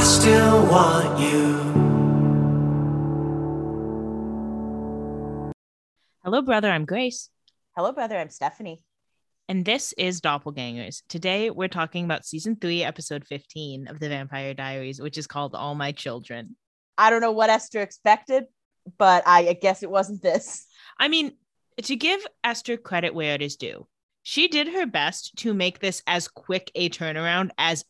I still want you. Hello, brother. I'm Grace. Hello, brother. I'm Stephanie. And this is Doppelgangers. Today, we're talking about season 3, episode 15 of The Vampire Diaries, which is called All My Children. I don't know what Esther expected, but I guess it wasn't this. I mean, to give Esther credit where it is due, she did her best to make this as quick a turnaround as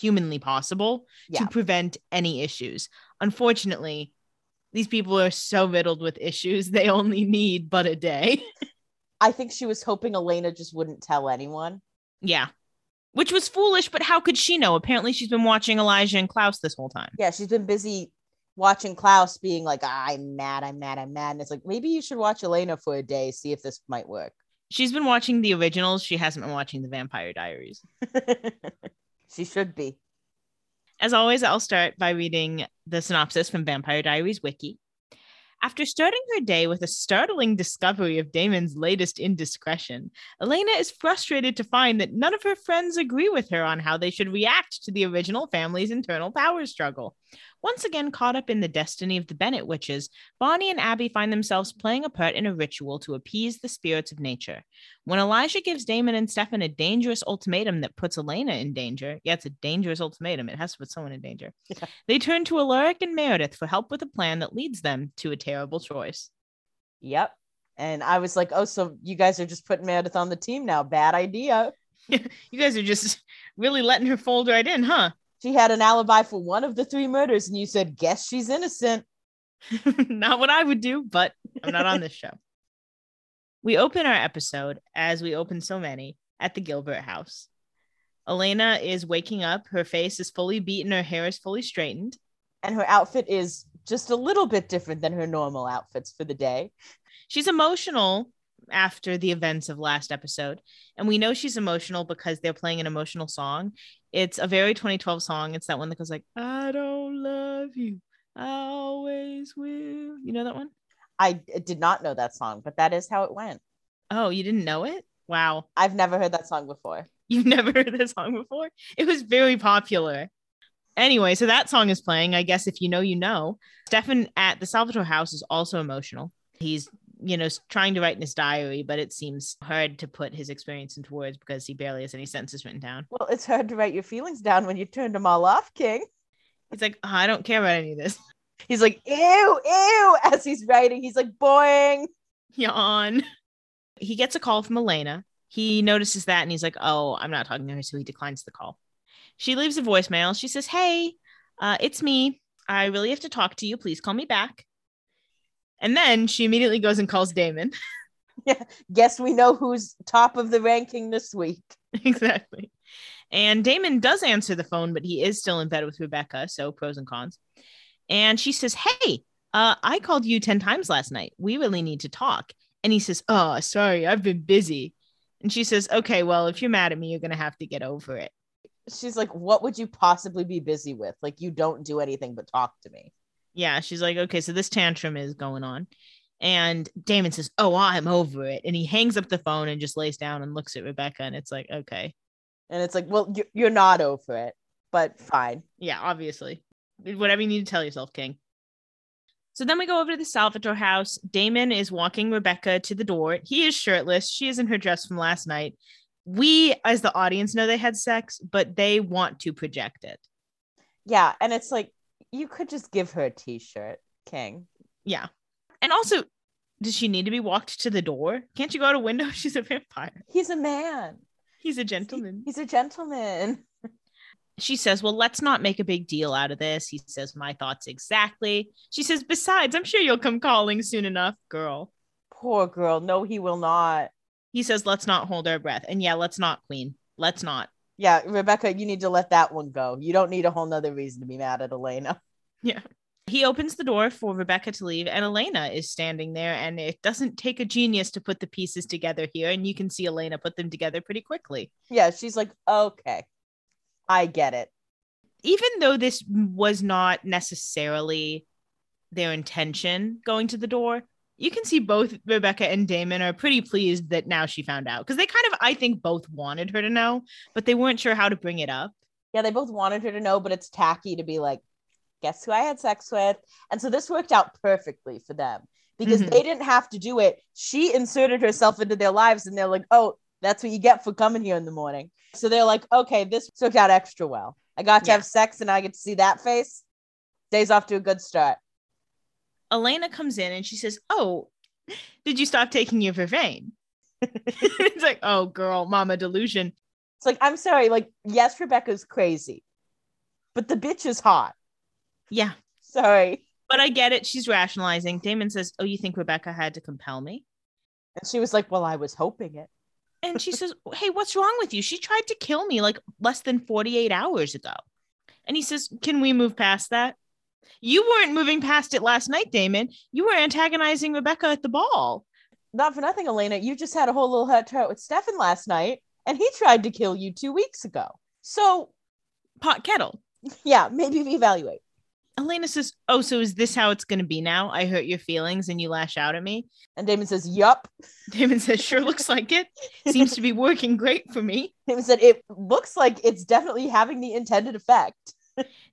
humanly possible to prevent any issues. Unfortunately, these people are so riddled with issues, they only need but a day. I think she was hoping Elena just wouldn't tell anyone. Yeah. Which was foolish, but how could she know? Apparently she's been watching Elijah and Klaus this whole time. Yeah, she's been busy watching Klaus being like, I'm mad. And it's like, maybe you should watch Elena for a day, see if this might work. She's been watching the originals. She hasn't been watching The Vampire Diaries. She should be. As always, I'll start by reading the synopsis from Vampire Diaries Wiki. After starting her day with a startling discovery of Damon's latest indiscretion, Elena is frustrated to find that none of her friends agree with her on how they should react to the original family's internal power struggle. Once again caught up in the destiny of the Bennett witches, Bonnie and Abby find themselves playing a part in a ritual to appease the spirits of nature. When Elijah gives Damon and Stefan a dangerous ultimatum that puts Elena in danger, yeah, it's a dangerous ultimatum, it has to put someone in danger, they turn to Alaric and Meredith for help with a plan that leads them to a terrible choice. Yep. And I was like, oh, so you guys are just putting Meredith on the team now. Bad idea. You guys are just really letting her fold right in, huh? She had an alibi for one of the 3 murders, and you said, guess she's innocent. Not what I would do, but I'm not on this show. We open our episode, as we open so many, at the Gilbert house. Elena is waking up. Her face is fully beaten. Her hair is fully straightened. And her outfit is just a little bit different than her normal outfits for the day. She's emotional after the events of last episode. And we know she's emotional because they're playing an emotional song. It's a very 2012 song. It's that one that goes like, I don't love you, I always will. You know that one? I did not know that song, but that is how it went. Oh, you didn't know it? Wow. I've never heard that song before. You've never heard that song before? It was very popular. Anyway, so that song is playing. I guess if you know, you know. Stefan at the Salvatore house is also emotional. He's, you know, trying to write in his diary, but it seems hard to put his experience into words because he barely has any sentences written down. Well, it's hard to write your feelings down when you turned them all off, King. He's like, oh, I don't care about any of this. He's like, ew, ew, as he's writing. He's like, boing. Yawn. He gets a call from Elena. He notices that and he's like, oh, I'm not talking to her, so he declines the call. She leaves a voicemail. She says, hey, it's me. I really have to talk to you. Please call me back. And then she immediately goes and calls Damon. Yeah, guess we know who's top of the ranking this week. Exactly. And Damon does answer the phone, but he is still in bed with Rebekah, so pros and cons. And she says, hey, I called you 10 times last night. We really need to talk. And he says, oh, sorry, I've been busy. And she says, okay, well, if you're mad at me, you're going to have to get over it. She's like, what would you possibly be busy with? Like, you don't do anything but talk to me. Yeah, she's like, okay, so this tantrum is going on. And Damon says, oh, I'm over it. And he hangs up the phone and just lays down and looks at Rebekah. And it's like, okay. And it's like, well, you're not over it, but fine. Yeah, obviously. Whatever you need to tell yourself, King. So then we go over to the Salvatore house. Damon is walking Rebekah to the door. He is shirtless. She is in her dress from last night. We, as the audience, know they had sex, but they want to project it. Yeah, and it's like, you could just give her a t-shirt, King. Yeah. And also, does she need to be walked to the door? Can't you go out a window? She's a vampire. He's a man. He's a gentleman. He's a gentleman. She says, well, let's not make a big deal out of this. He says, my thoughts exactly. She says, besides, I'm sure you'll come calling soon enough, girl. Poor girl. No, he will not. He says, let's not hold our breath. And yeah, let's not, queen. Let's not. Yeah, Rebekah, you need to let that one go. You don't need a whole nother reason to be mad at Elena. Yeah. He opens the door for Rebekah to leave, and Elena is standing there, and it doesn't take a genius to put the pieces together here, and you can see Elena put them together pretty quickly. Yeah, she's like, okay, I get it. Even though this was not necessarily their intention going to the door, you can see both Rebekah and Damon are pretty pleased that now she found out, because they kind of, I think, both wanted her to know, but they weren't sure how to bring it up. Yeah, they both wanted her to know, but it's tacky to be like, guess who I had sex with? And so this worked out perfectly for them because they didn't have to do it. She inserted herself into their lives and they're like, oh, that's what you get for coming here in the morning. So they're like, okay, this took out extra well. I got to have sex and I get to see that face. Day's off to a good start. Elena comes in and she says, oh, did you stop taking your Vervain? It's like, oh, girl, mama delusion. It's like, I'm sorry. Like, yes, Rebekah's crazy, but the bitch is hot. Yeah. Sorry. But I get it. She's rationalizing. Damon says, oh, you think Rebekah had to compel me? And she was like, well, I was hoping it. And she says, hey, what's wrong with you? She tried to kill me like less than 48 hours ago. And he says, can we move past that? You weren't moving past it last night, Damon. You were antagonizing Rebekah at the ball. Not for nothing, Elena. You just had a whole little head-to-head with Stefan last night, and he tried to kill you 2 weeks ago. So, pot kettle. Yeah, maybe reevaluate. Elena says, oh, so is this how it's going to be now? I hurt your feelings and you lash out at me? And Damon says, yup. Damon says, sure looks like it. Seems to be working great for me. Damon said, it looks like it's definitely having the intended effect.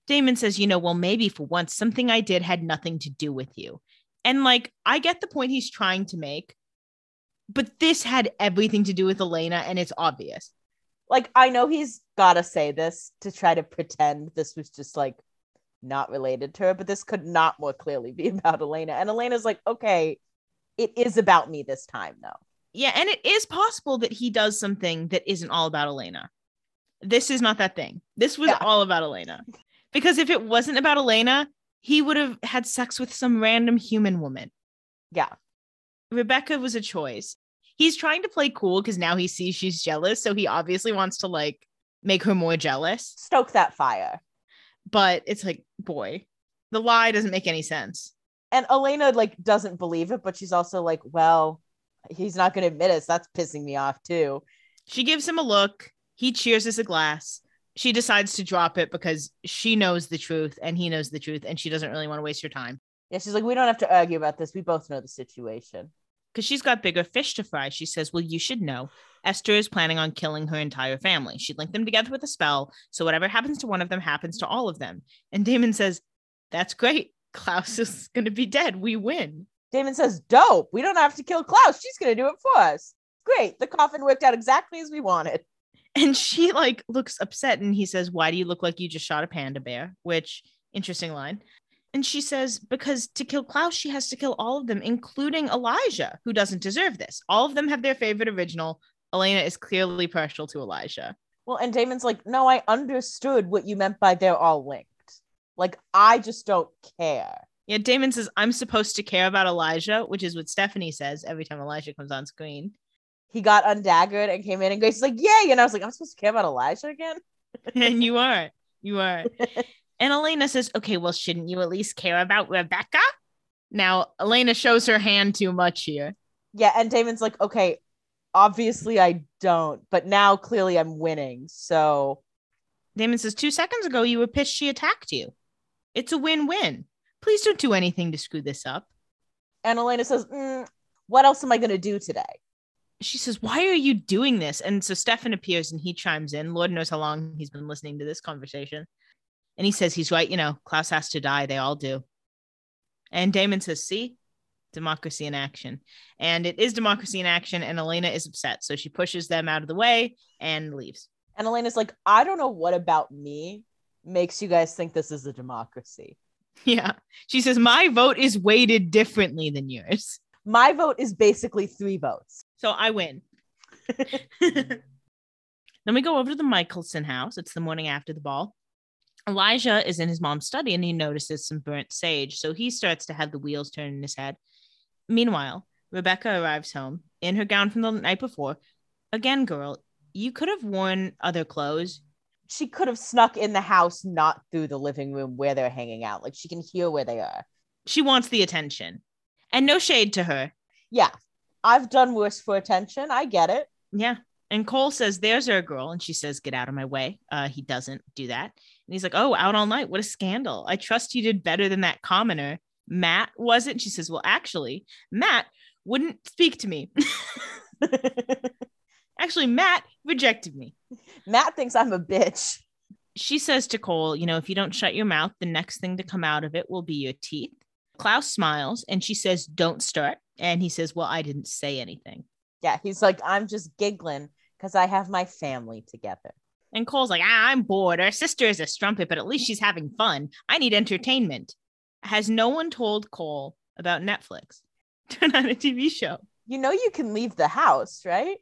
Damon says, you know, well, maybe for once, something I did had nothing to do with you. And like, I get the point he's trying to make, but this had everything to do with Elena and it's obvious. Like, I know he's got to say this to try to pretend this was just like, not related to her, but this could not more clearly be about Elena. And Elena's like, okay, it is about me this time though. Yeah. And it is possible that he does something that isn't all about Elena. This is not that thing. This was all about Elena, because if it wasn't about Elena, he would have had sex with some random human woman. Yeah. Rebekah was a choice. He's trying to play cool because now he sees she's jealous. So he obviously wants to like make her more jealous. Stoke that fire. But it's like, boy, the lie doesn't make any sense. And Elena like doesn't believe it, but she's also like, well, he's not going to admit it. So that's pissing me off too. She gives him a look. He cheers us a glass. She decides to drop it because she knows the truth and he knows the truth and she doesn't really want to waste her time. Yeah, she's like, we don't have to argue about this. We both know the situation. Because she's got bigger fish to fry. She says, well, you should know. Esther is planning on killing her entire family. She linked them together with a spell. So whatever happens to one of them happens to all of them. And Damon says, that's great. Klaus is going to be dead. We win. Damon says, dope. We don't have to kill Klaus. She's going to do it for us. Great. The coffin worked out exactly as we wanted. And she like looks upset. And he says, why do you look like you just shot a panda bear? Which interesting line. And she says, because to kill Klaus, she has to kill all of them, including Elijah, who doesn't deserve this. All of them have their favorite original. Elena is clearly partial to Elijah. Well, and Damon's like, no, I understood what you meant by they're all linked. Like, I just don't care. Yeah, Damon says, I'm supposed to care about Elijah, which is what Stephanie says every time Elijah comes on screen. He got undaggered and came in and Grace's like, yay. And I was like, I'm supposed to care about Elijah again? And you are. You are. And Elena says, okay, well, shouldn't you at least care about Rebekah? Now, Elena shows her hand too much here. Yeah, and Damon's like, okay, obviously I don't, but now clearly I'm winning, so. Damon says, 2 seconds ago, you were pissed she attacked you. It's a win-win. Please don't do anything to screw this up. And Elena says, what else am I going to do today? She says, why are you doing this? And so Stefan appears and he chimes in. Lord knows how long he's been listening to this conversation. And he says, he's right. You know, Klaus has to die. They all do. And Damon says, see, democracy in action. And it is democracy in action. And Elena is upset. So she pushes them out of the way and leaves. And Elena's like, I don't know what about me makes you guys think this is a democracy. Yeah. She says, my vote is weighted differently than yours. My vote is basically 3 votes. So I win. Then we go over to the Mikaelson house. It's the morning after the ball. Elijah is in his mom's study and he notices some burnt sage. So he starts to have the wheels turn in his head. Meanwhile, Rebekah arrives home in her gown from the night before. Again, girl, you could have worn other clothes. She could have snuck in the house, not through the living room where they're hanging out. Like she can hear where they are. She wants the attention and no shade to her. Yeah. I've done worse for attention. I get it. Yeah. And Kol says, there's our girl. And she says, get out of my way. He doesn't do that. And he's like, oh, out all night. What a scandal. I trust you did better than that commoner. Matt wasn't. She says, well, actually, Matt wouldn't speak to me. Actually, Matt rejected me. Matt thinks I'm a bitch. she says to Kol, you know, if you don't shut your mouth, the next thing to come out of it will be your teeth. Klaus smiles and she says, don't start. And he says, well, I didn't say anything. Yeah, he's like, I'm just giggling because I have my family together. And Kol's like, I'm bored. Our sister is a strumpet, but at least she's having fun. I need entertainment. Has no one told Kol about Netflix? Turn on a TV show. You know you can leave the house, right?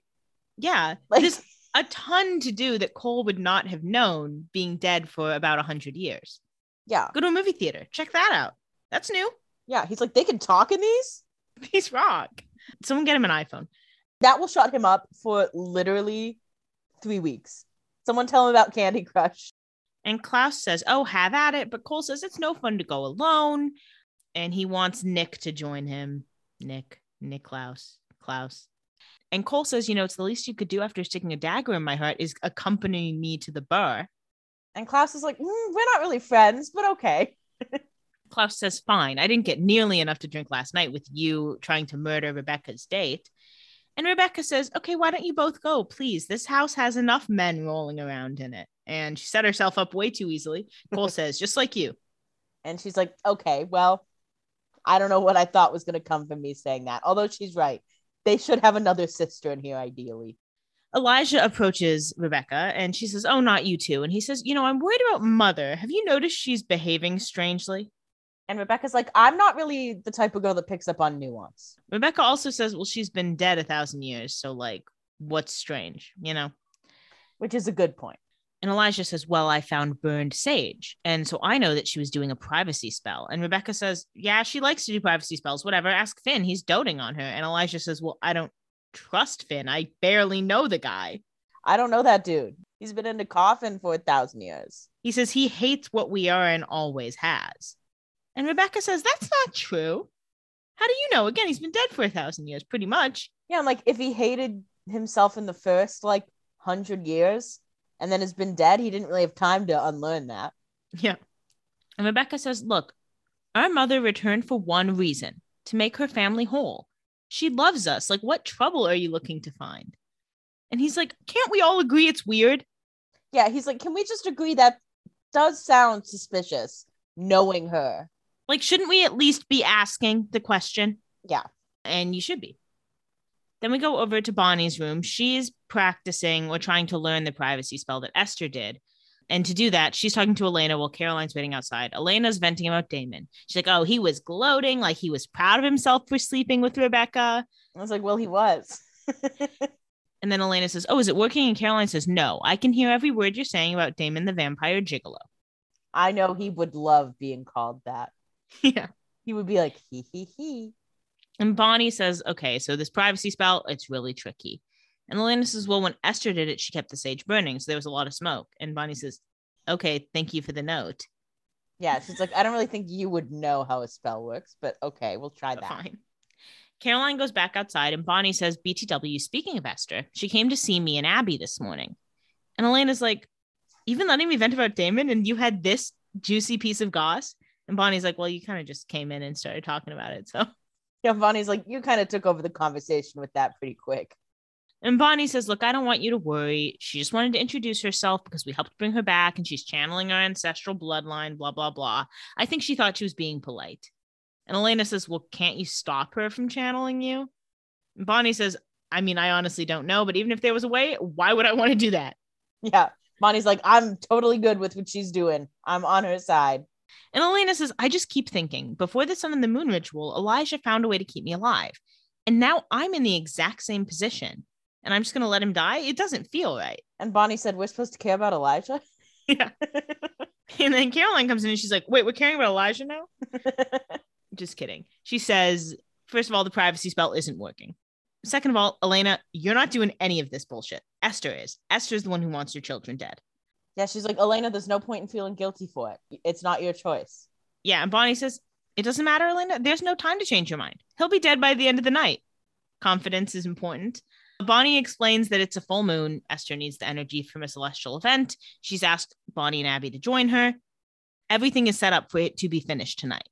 Yeah. Like, there's a ton to do that Kol would not have known being dead for about 100 years. Yeah. Go to a movie theater. Check that out. That's new. Yeah. He's like, they can talk in these? These rock. Someone get him an iPhone. That will shut him up for literally 3 weeks. Someone tell him about Candy Crush. And Klaus says, oh, have at it. But Kol says it's no fun to go alone. And he wants Nick to join him. Nick Klaus. And Kol says, you know, it's the least you could do after sticking a dagger in my heart is accompany me to the bar. And Klaus is like, we're not really friends, but okay. Klaus says, fine, I didn't get nearly enough to drink last night with you trying to murder Rebekah's date. And Rebekah says, okay, why don't you both go, please? This house has enough men rolling around in it. And she set herself up way too easily. Kol says, just like you. And she's like, okay, well, I don't know what I thought was going to come from me saying that. Although she's right. They should have another sister in here, ideally. Elijah approaches Rebekah and she says, oh, not you two. And he says, you know, I'm worried about Mother. Have you noticed she's behaving strangely? And Rebekah's like, I'm not really the type of girl that picks up on nuance. Rebekah also says, well, she's been dead 1,000 years. So like, what's strange, you know? Which is a good point. And Elijah says, well, I found burned sage. And so I know that she was doing a privacy spell. And Rebekah says, yeah, she likes to do privacy spells, whatever. Ask Finn. He's doting on her. And Elijah says, well, I don't trust Finn. I barely know the guy. I don't know that dude. He's been in a coffin for 1,000 years. He says he hates what we are and always has. And Rebekah says, that's not true. How do you know? Again, he's been dead for 1,000 years, pretty much. Yeah, I'm like, if he hated himself in the first, 100 years and then has been dead, he didn't really have time to unlearn that. Yeah. And Rebekah says, look, our mother returned for one reason, to make her family whole. She loves us. Like, what trouble are you looking to find? And he's like, can't we all agree it's weird? Yeah, he's like, can we just agree that does sound suspicious, knowing her? Like, shouldn't we at least be asking the question? Yeah. And you should be. Then we go over to Bonnie's room. She's practicing or trying to learn the privacy spell that Esther did. And to do that, she's talking to Elena while Caroline's waiting outside. Elena's venting about Damon. She's like, oh, he was gloating. Like, he was proud of himself for sleeping with Rebekah. I was like, well, he was. And then Elena says, oh, is it working? And Caroline says, no, I can hear every word you're saying about Damon, the vampire gigolo. I know he would love being called that. Yeah. He would be like, hee, hee, hee. And Bonnie says, okay, so this privacy spell, it's really tricky. And Elena says, well, when Esther did it, she kept the sage burning. So there was a lot of smoke. And Bonnie says, okay, thank you for the note. Yeah. She's like, I don't really think you would know how a spell works, but okay, we'll try that. Fine. Caroline goes back outside and Bonnie says, BTW, speaking of Esther, she came to see me and Abby this morning. And Elena's like, even letting me vent about Damon and you had this juicy piece of goss? And Bonnie's like, well, you kind of just came in and started talking about it. So yeah, Bonnie's like, you kind of took over the conversation with that pretty quick. And Bonnie says, look, I don't want you to worry. She just wanted to introduce herself because we helped bring her back and she's channeling our ancestral bloodline, blah, blah, blah. I think she thought she was being polite. And Elena says, well, can't you stop her from channeling you? And Bonnie says, I mean, I honestly don't know, but even if there was a way, why would I want to do that? Yeah. Bonnie's like, I'm totally good with what she's doing. I'm on her side. And Elena says, I just keep thinking, before the sun and the moon ritual, Elijah found a way to keep me alive. And now I'm in the exact same position. And I'm just going to let him die? It doesn't feel right. And Bonnie said, we're supposed to care about Elijah? Yeah. And then Caroline comes in and she's like, wait, we're caring about Elijah now? Just kidding. She says, first of all, the privacy spell isn't working. Second of all, Elena, you're not doing any of this bullshit. Esther is. Esther's the one who wants your children dead. Yeah, she's like, Elena, there's no point in feeling guilty for it. It's not your choice. Yeah, and Bonnie says, it doesn't matter, Elena. There's no time to change your mind. He'll be dead by the end of the night. Confidence is important. Bonnie explains that it's a full moon. Esther needs the energy from a celestial event. She's asked Bonnie and Abby to join her. Everything is set up for it to be finished tonight.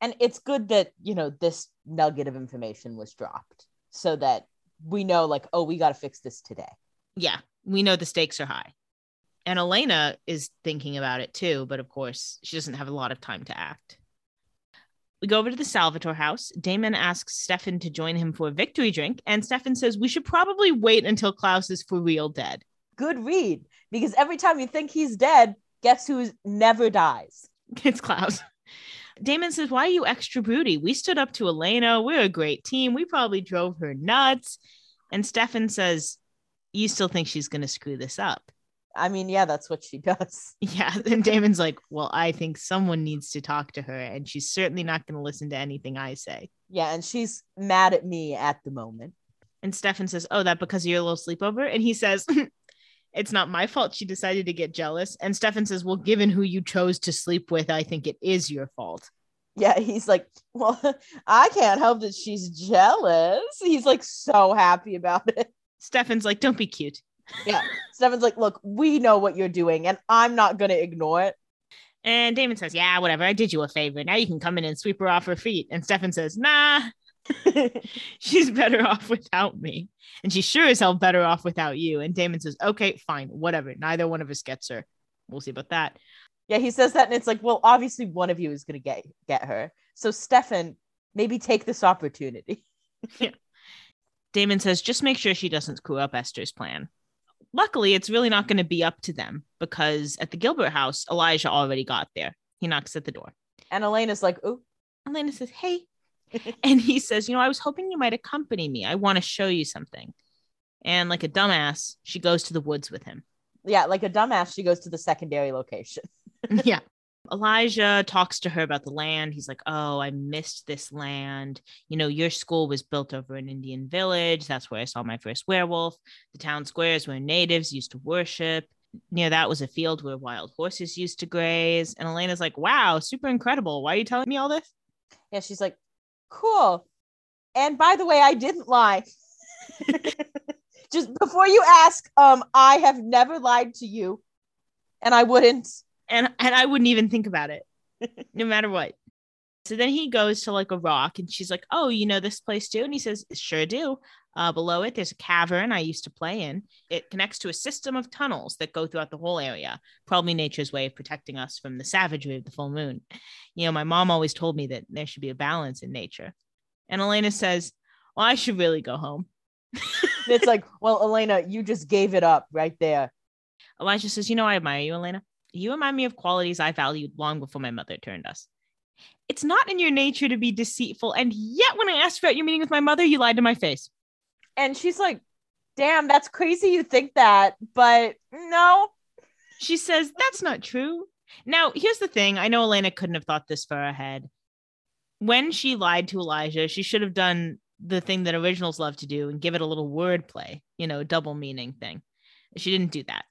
And it's good that, you know, this nugget of information was dropped so that we know, like, oh, we got to fix this today. Yeah, we know the stakes are high. And Elena is thinking about it too, but of course she doesn't have a lot of time to act. We go over to the Salvatore house. Damon asks Stefan to join him for a victory drink, and Stefan says we should probably wait until Klaus is for real dead. Good read, because every time you think he's dead, guess who never dies? It's Klaus. Damon says, why are you extra broody? We stood up to Elena. We're a great team. We probably drove her nuts. And Stefan says, you still think she's going to screw this up? I mean, yeah, that's what she does. Yeah. And Damon's like, well, I think someone needs to talk to her, and she's certainly not going to listen to anything I say. Yeah. And she's mad at me at the moment. And Stefan says, oh, that because of your little sleepover? And he says, it's not my fault she decided to get jealous. And Stefan says, well, given who you chose to sleep with, I think it is your fault. Yeah, he's like, well, I can't help that she's jealous. He's like so happy about it. Stefan's like, don't be cute. Yeah, Stefan's like, look, we know what you're doing and I'm not going to ignore it. And Damon says, yeah, whatever. I did you a favor. Now you can come in and sweep her off her feet. And Stefan says, nah, she's better off without me, and she sure as hell better off without you. And Damon says, okay, fine, whatever, neither one of us gets her, we'll see about that. Yeah, he says that, and it's like, well, obviously one of you is gonna get her, so Stefan, maybe take this opportunity. Yeah. Damon says, just make sure she doesn't screw up Esther's plan. Luckily, it's really not going to be up to them, because at the Gilbert house, Elijah already got there. He knocks at the door, and Elena's like, ooh. Elena says, hey. And he says, you know, I was hoping you might accompany me. I want to show you something. And like a dumbass, she goes to the woods with him. Yeah, like a dumbass, she goes to the secondary location. Yeah. Elijah talks to her about the land. He's like, oh, I missed this land. You know, your school was built over an Indian village. That's where I saw my first werewolf. The town square is where natives used to worship. Near that was a field where wild horses used to graze. And Elena's like, wow, super incredible. Why are you telling me all this? Yeah, she's like, cool. And by the way, I didn't lie. Just before you ask, I have never lied to you, and I wouldn't. And I wouldn't even think about it, no matter what. So then he goes to like a rock, and she's like, oh, you know this place too? And he says, sure do. Below it, there's a cavern I used to play in. It connects to a system of tunnels that go throughout the whole area. Probably nature's way of protecting us from the savagery of the full moon. You know, my mom always told me that there should be a balance in nature. And Elena says, well, I should really go home. It's like, well, Elena, you just gave it up right there. Elijah says, you know, I admire you, Elena. You remind me of qualities I valued long before my mother turned us. It's not in your nature to be deceitful, and yet when I asked about your meeting with my mother, you lied to my face. And she's like, damn, that's crazy you think that, but no. She says, that's not true. Now, here's the thing. I know Elena couldn't have thought this far ahead. When she lied to Elijah, she should have done the thing that originals love to do and give it a little wordplay, you know, double meaning thing. She didn't do that.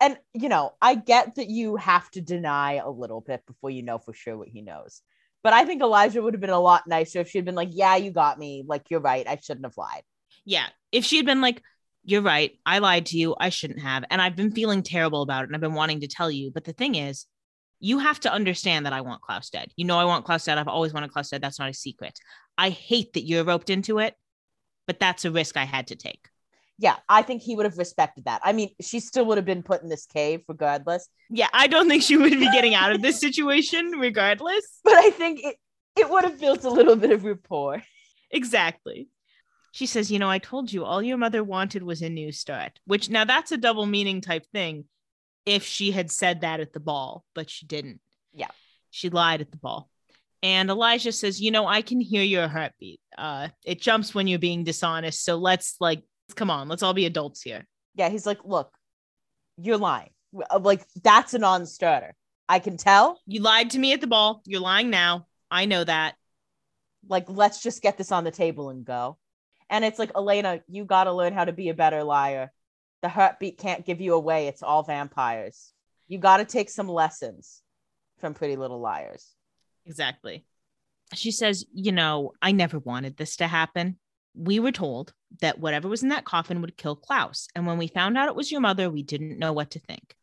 And, you know, I get that you have to deny a little bit before you know for sure what he knows. But I think Elijah would have been a lot nicer if she'd been like, yeah, you got me. Like, you're right. I shouldn't have lied. Yeah. If she had been like, you're right, I lied to you, I shouldn't have, and I've been feeling terrible about it, and I've been wanting to tell you, but the thing is, you have to understand that I want Klaus dead. You know I want Klaus dead. I've always wanted Klaus dead. That's not a secret. I hate that you're roped into it, but that's a risk I had to take. Yeah, I think he would have respected that. I mean, she still would have been put in this cave regardless. Yeah, I don't think she would be getting out of this situation regardless. But I think it would have built a little bit of rapport. Exactly. She says, you know, I told you all your mother wanted was a new start, which now that's a double meaning type thing if she had said that at the ball, but she didn't. Yeah. She lied at the ball. And Elijah says, you know, I can hear your heartbeat. It jumps when you're being dishonest. So let's like, come on, let's all be adults here. Yeah. He's like, look, you're lying. Like, that's a non-starter. I can tell. You lied to me at the ball. You're lying now. I know that. Like, let's just get this on the table and go. And it's like, Elena, you got to learn how to be a better liar. The heartbeat can't give you away. It's all vampires. You got to take some lessons from Pretty Little Liars. Exactly. She says, you know, I never wanted this to happen. We were told that whatever was in that coffin would kill Klaus. And when we found out it was your mother, we didn't know what to think.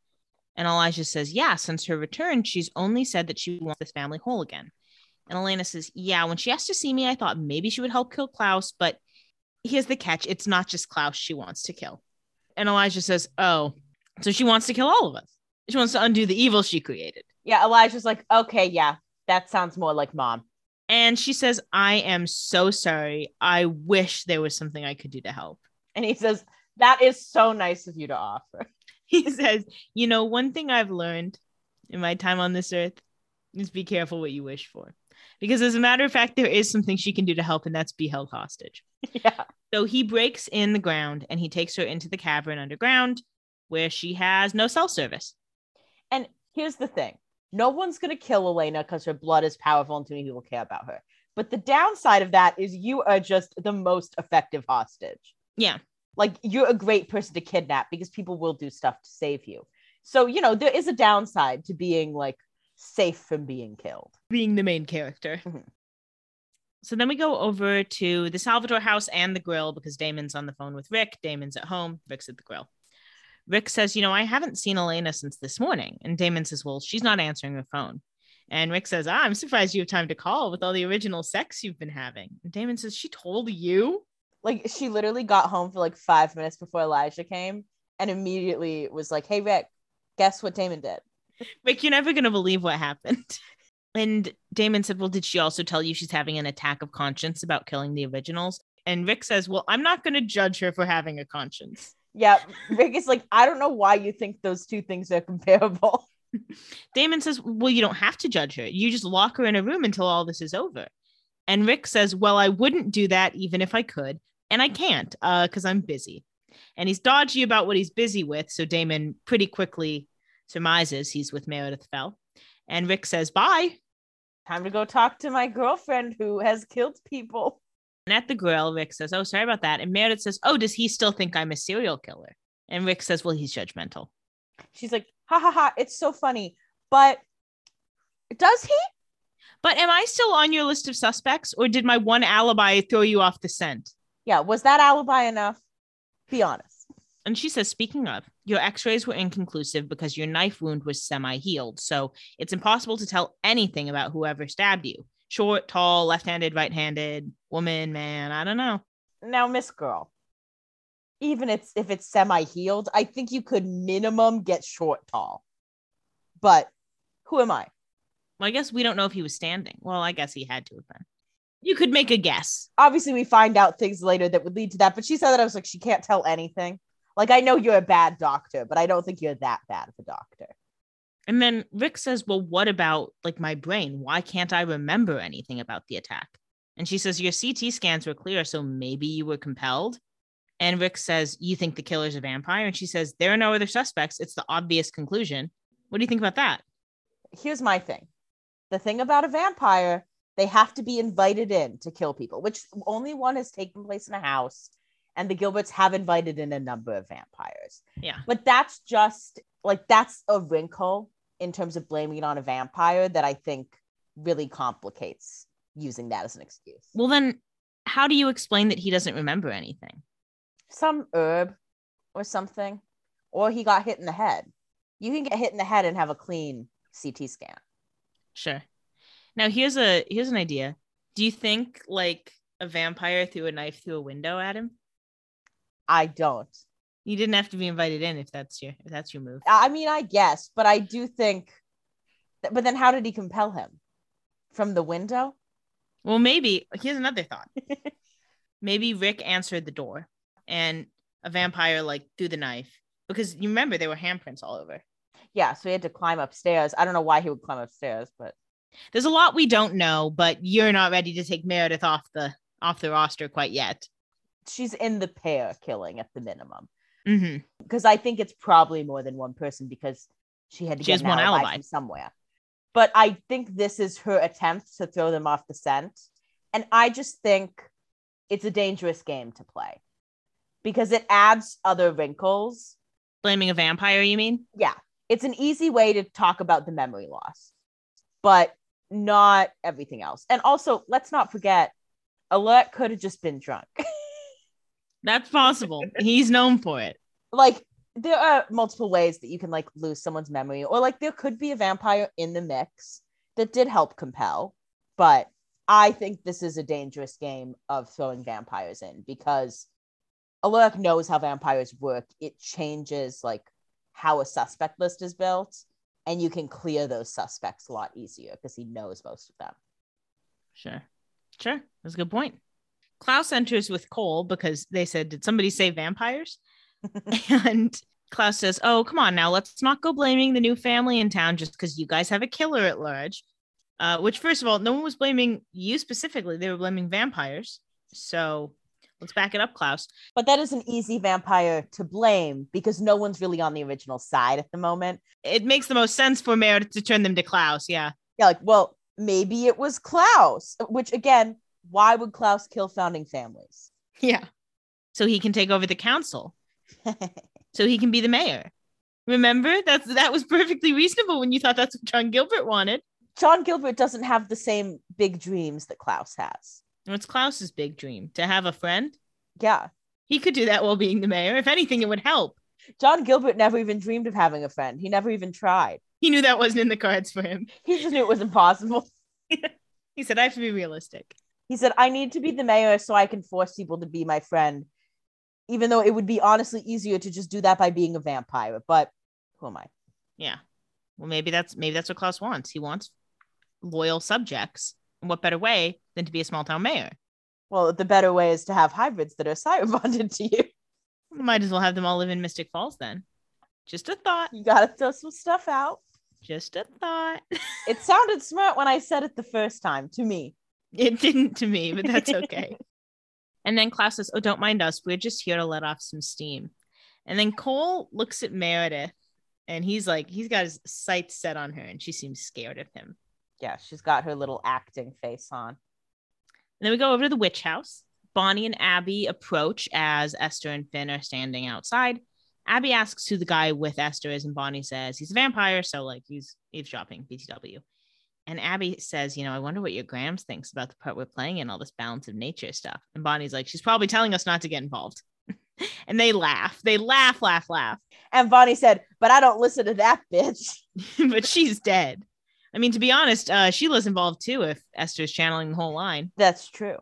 And Elijah says, yeah, since her return, she's only said that she wants this family whole again. And Elena says, yeah, when she asked to see me, I thought maybe she would help kill Klaus, but here's the catch. It's not just Klaus she wants to kill. And Elijah says, oh, So she wants to kill all of us. She wants to undo the evil she created. Yeah, Elijah's like, okay, yeah, that sounds more like mom. And she says, I am so sorry. I wish there was something I could do to help. And he says, that is so nice of you to offer. He says, you know, one thing I've learned in my time on this earth is be careful what you wish for. Because as a matter of fact, there is something she can do to help, and that's be held hostage. Yeah. So he breaks in the ground and he takes her into the cavern underground where she has no cell service. And here's the thing. No one's going to kill Elena because her blood is powerful and too many people care about her. But the downside of that is you are just the most effective hostage. Yeah. Like, you're a great person to kidnap because people will do stuff to save you. So, you know, there is a downside to being, like, safe from being killed. Being the main character. Mm-hmm. So then we go over to the Salvatore house and the grill because Damon's on the phone with Rick. Damon's at home. Rick's at the grill. Rick says, you know, I haven't seen Elena since this morning. And Damon says, well, she's not answering her phone. And Rick says, I'm surprised you have time to call with all the original sex you've been having. And Damon says, she told you? Like, she literally got home for like 5 minutes before Elijah came and immediately was like, hey, Rick, guess what Damon did? Rick, you're never going to believe what happened. And Damon said, well, did she also tell you she's having an attack of conscience about killing the originals? And Rick says, well, I'm not going to judge her for having a conscience. Yeah, Rick is like, I don't know why you think those two things are comparable. Damon says, well, you don't have to judge her. You just lock her in a room until all this is over. And Rick says, well, I wouldn't do that even if I could. And I can't because I'm busy. And he's dodgy about what he's busy with. So Damon pretty quickly surmises he's with Meredith Fell. And Rick says, bye. Time to go talk to my girlfriend who has killed people. And at the grill, Rick says, oh, sorry about that. And Meredith says, oh, does he still think I'm a serial killer? And Rick says, well, he's judgmental. She's like, ha ha ha, it's so funny. But does he? But am I still on your list of suspects, or did my one alibi throw you off the scent? Yeah, was that alibi enough? Be honest. And she says, speaking of, your x-rays were inconclusive because your knife wound was semi-healed. So it's impossible to tell anything about whoever stabbed you. Short, tall, left-handed, right-handed, woman, man, I don't know. Now, Miss Girl, even if it's semi-healed, I think you could minimum get short, tall. But who am I? Well, I guess we don't know if he was standing. Well, I guess he had to have been. You could make a guess. Obviously, we find out things later that would lead to that. But she said that I was like, she can't tell anything. Like, I know you're a bad doctor, but I don't think you're that bad of a doctor. And then Rick says, well, what about like my brain? Why can't I remember anything about the attack? And she says, your CT scans were clear, so maybe you were compelled. And Rick says, you think the killer's a vampire? And she says, there are no other suspects. It's the obvious conclusion. What do you think about that? Here's my thing. The thing about a vampire, they have to be invited in to kill people, which only one has taken place in a house. And the Gilberts have invited in a number of vampires. Yeah. But that's just like, that's a wrinkle in terms of blaming it on a vampire that I think really complicates using that as an excuse. Well, then how do you explain that he doesn't remember anything? Some herb or something, or he got hit in the head. You can get hit in the head and have a clean CT scan. Sure. Now here's an idea. Do you think like a vampire threw a knife through a window at him? I don't. You didn't have to be invited in if that's your move. I mean, I guess, but I do think, but then how did he compel him? From the window? Well, maybe, here's another thought. Maybe Rick answered the door and a vampire like threw the knife because you remember there were handprints all over. Yeah. So he had to climb upstairs. I don't know why he would climb upstairs, but there's a lot we don't know, but you're not ready to take Meredith off the roster quite yet. She's in the pair killing at the minimum. Because I think it's probably more than one person because she had to get one alibi from somewhere. But I think this is her attempt to throw them off the scent. And I just think it's a dangerous game to play because it adds other wrinkles. Blaming a vampire, you mean? Yeah. It's an easy way to talk about the memory loss, but not everything else. And also, let's not forget, Alert could have just been drunk. That's possible. He's known for it. Like, there are multiple ways that you can like lose someone's memory, or like there could be a vampire in the mix that did help compel. But I think this is a dangerous game of throwing vampires in because Alaric knows how vampires work. It changes like how a suspect list is built, and you can clear those suspects a lot easier because he knows most of them. Sure. That's a good point. Klaus enters with Kol because they said, did somebody say vampires? And Klaus says, oh, come on now. Let's not go blaming the new family in town just because you guys have a killer at large. Which, first of all, no one was blaming you specifically. They were blaming vampires. So let's back it up, Klaus. But that is an easy vampire to blame because no one's really on the original side at the moment. It makes the most sense for Meredith to turn them to Klaus. Yeah, like, well, maybe it was Klaus, which, again, why would Klaus kill founding families? Yeah. So he can take over the council. So he can be the mayor. Remember, that was perfectly reasonable when you thought that's what John Gilbert wanted. John Gilbert doesn't have the same big dreams that Klaus has. What's Klaus's big dream? To have a friend? Yeah. He could do that while being the mayor. If anything, it would help. John Gilbert never even dreamed of having a friend. He never even tried. He knew that wasn't in the cards for him. He just knew it was impossible. He said, I have to be realistic. He said, I need to be the mayor so I can force people to be my friend, even though it would be honestly easier to just do that by being a vampire. But who am I? Yeah. Well, maybe that's what Klaus wants. He wants loyal subjects. And what better way than to be a small town mayor? Well, the better way is to have hybrids that are cyberbonded to you. We might as well have them all live in Mystic Falls then. Just a thought. You got to throw some stuff out. Just a thought. It sounded smart when I said it the first time to me. It didn't to me, but that's okay. And then Klaus says, oh, don't mind us. We're just here to let off some steam. And then Kol looks at Meredith and he's got his sights set on her and she seems scared of him. Yeah, she's got her little acting face on. And then we go over to the witch house. Bonnie and Abby approach as Esther and Finn are standing outside. Abby asks who the guy with Esther is and Bonnie says he's a vampire. So like he's eavesdropping, BTW. And Abby says, you know, I wonder what your Grams thinks about the part we're playing in all this balance of nature stuff. And Bonnie's like, she's probably telling us not to get involved. And they laugh. They laugh. And Bonnie said, but I don't listen to that bitch. But she's dead. I mean, to be honest, she was involved too if Esther's channeling the whole line. That's true.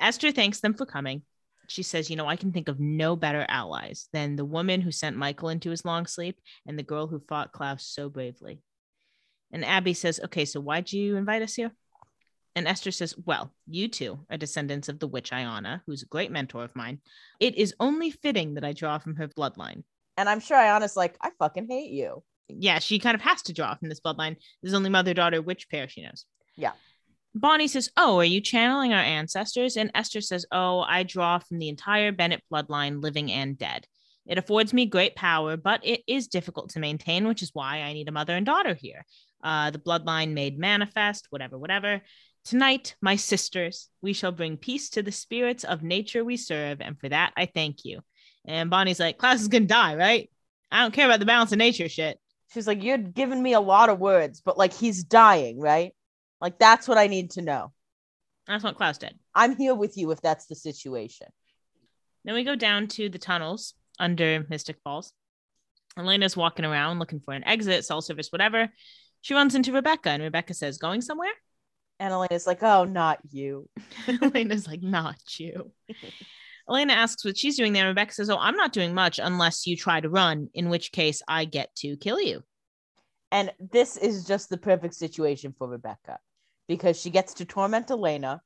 Esther thanks them for coming. She says, you know, I can think of no better allies than the woman who sent Mikael into his long sleep and the girl who fought Klaus so bravely. And Abby says, okay, so why'd you invite us here? And Esther says, well, you two are descendants of the witch Ayana, who's a great mentor of mine. It is only fitting that I draw from her bloodline. And I'm sure Ayana's like, I fucking hate you. Yeah, she kind of has to draw from this bloodline. There's only mother-daughter witch pair she knows. Yeah. Bonnie says, oh, are you channeling our ancestors? And Esther says, oh, I draw from the entire Bennett bloodline, living and dead. It affords me great power, but it is difficult to maintain, which is why I need a mother and daughter here. The bloodline made manifest, whatever. Tonight, my sisters, we shall bring peace to the spirits of nature we serve. And for that, I thank you. And Bonnie's like, Klaus is going to die, right? I don't care about the balance of nature shit. She's like, you're giving me a lot of words, but like he's dying, right? Like, that's what I need to know. That's what Klaus did. I'm here with you if that's the situation. Then we go down to the tunnels under Mystic Falls. Elena's walking around looking for an exit, cell service, whatever. She runs into Rebekah and Rebekah says, going somewhere? And Elena's like, oh, not you. Elena's like, not you. Elena asks what she's doing there. Rebekah says, oh, I'm not doing much unless you try to run, in which case I get to kill you. And this is just the perfect situation for Rebekah because she gets to torment Elena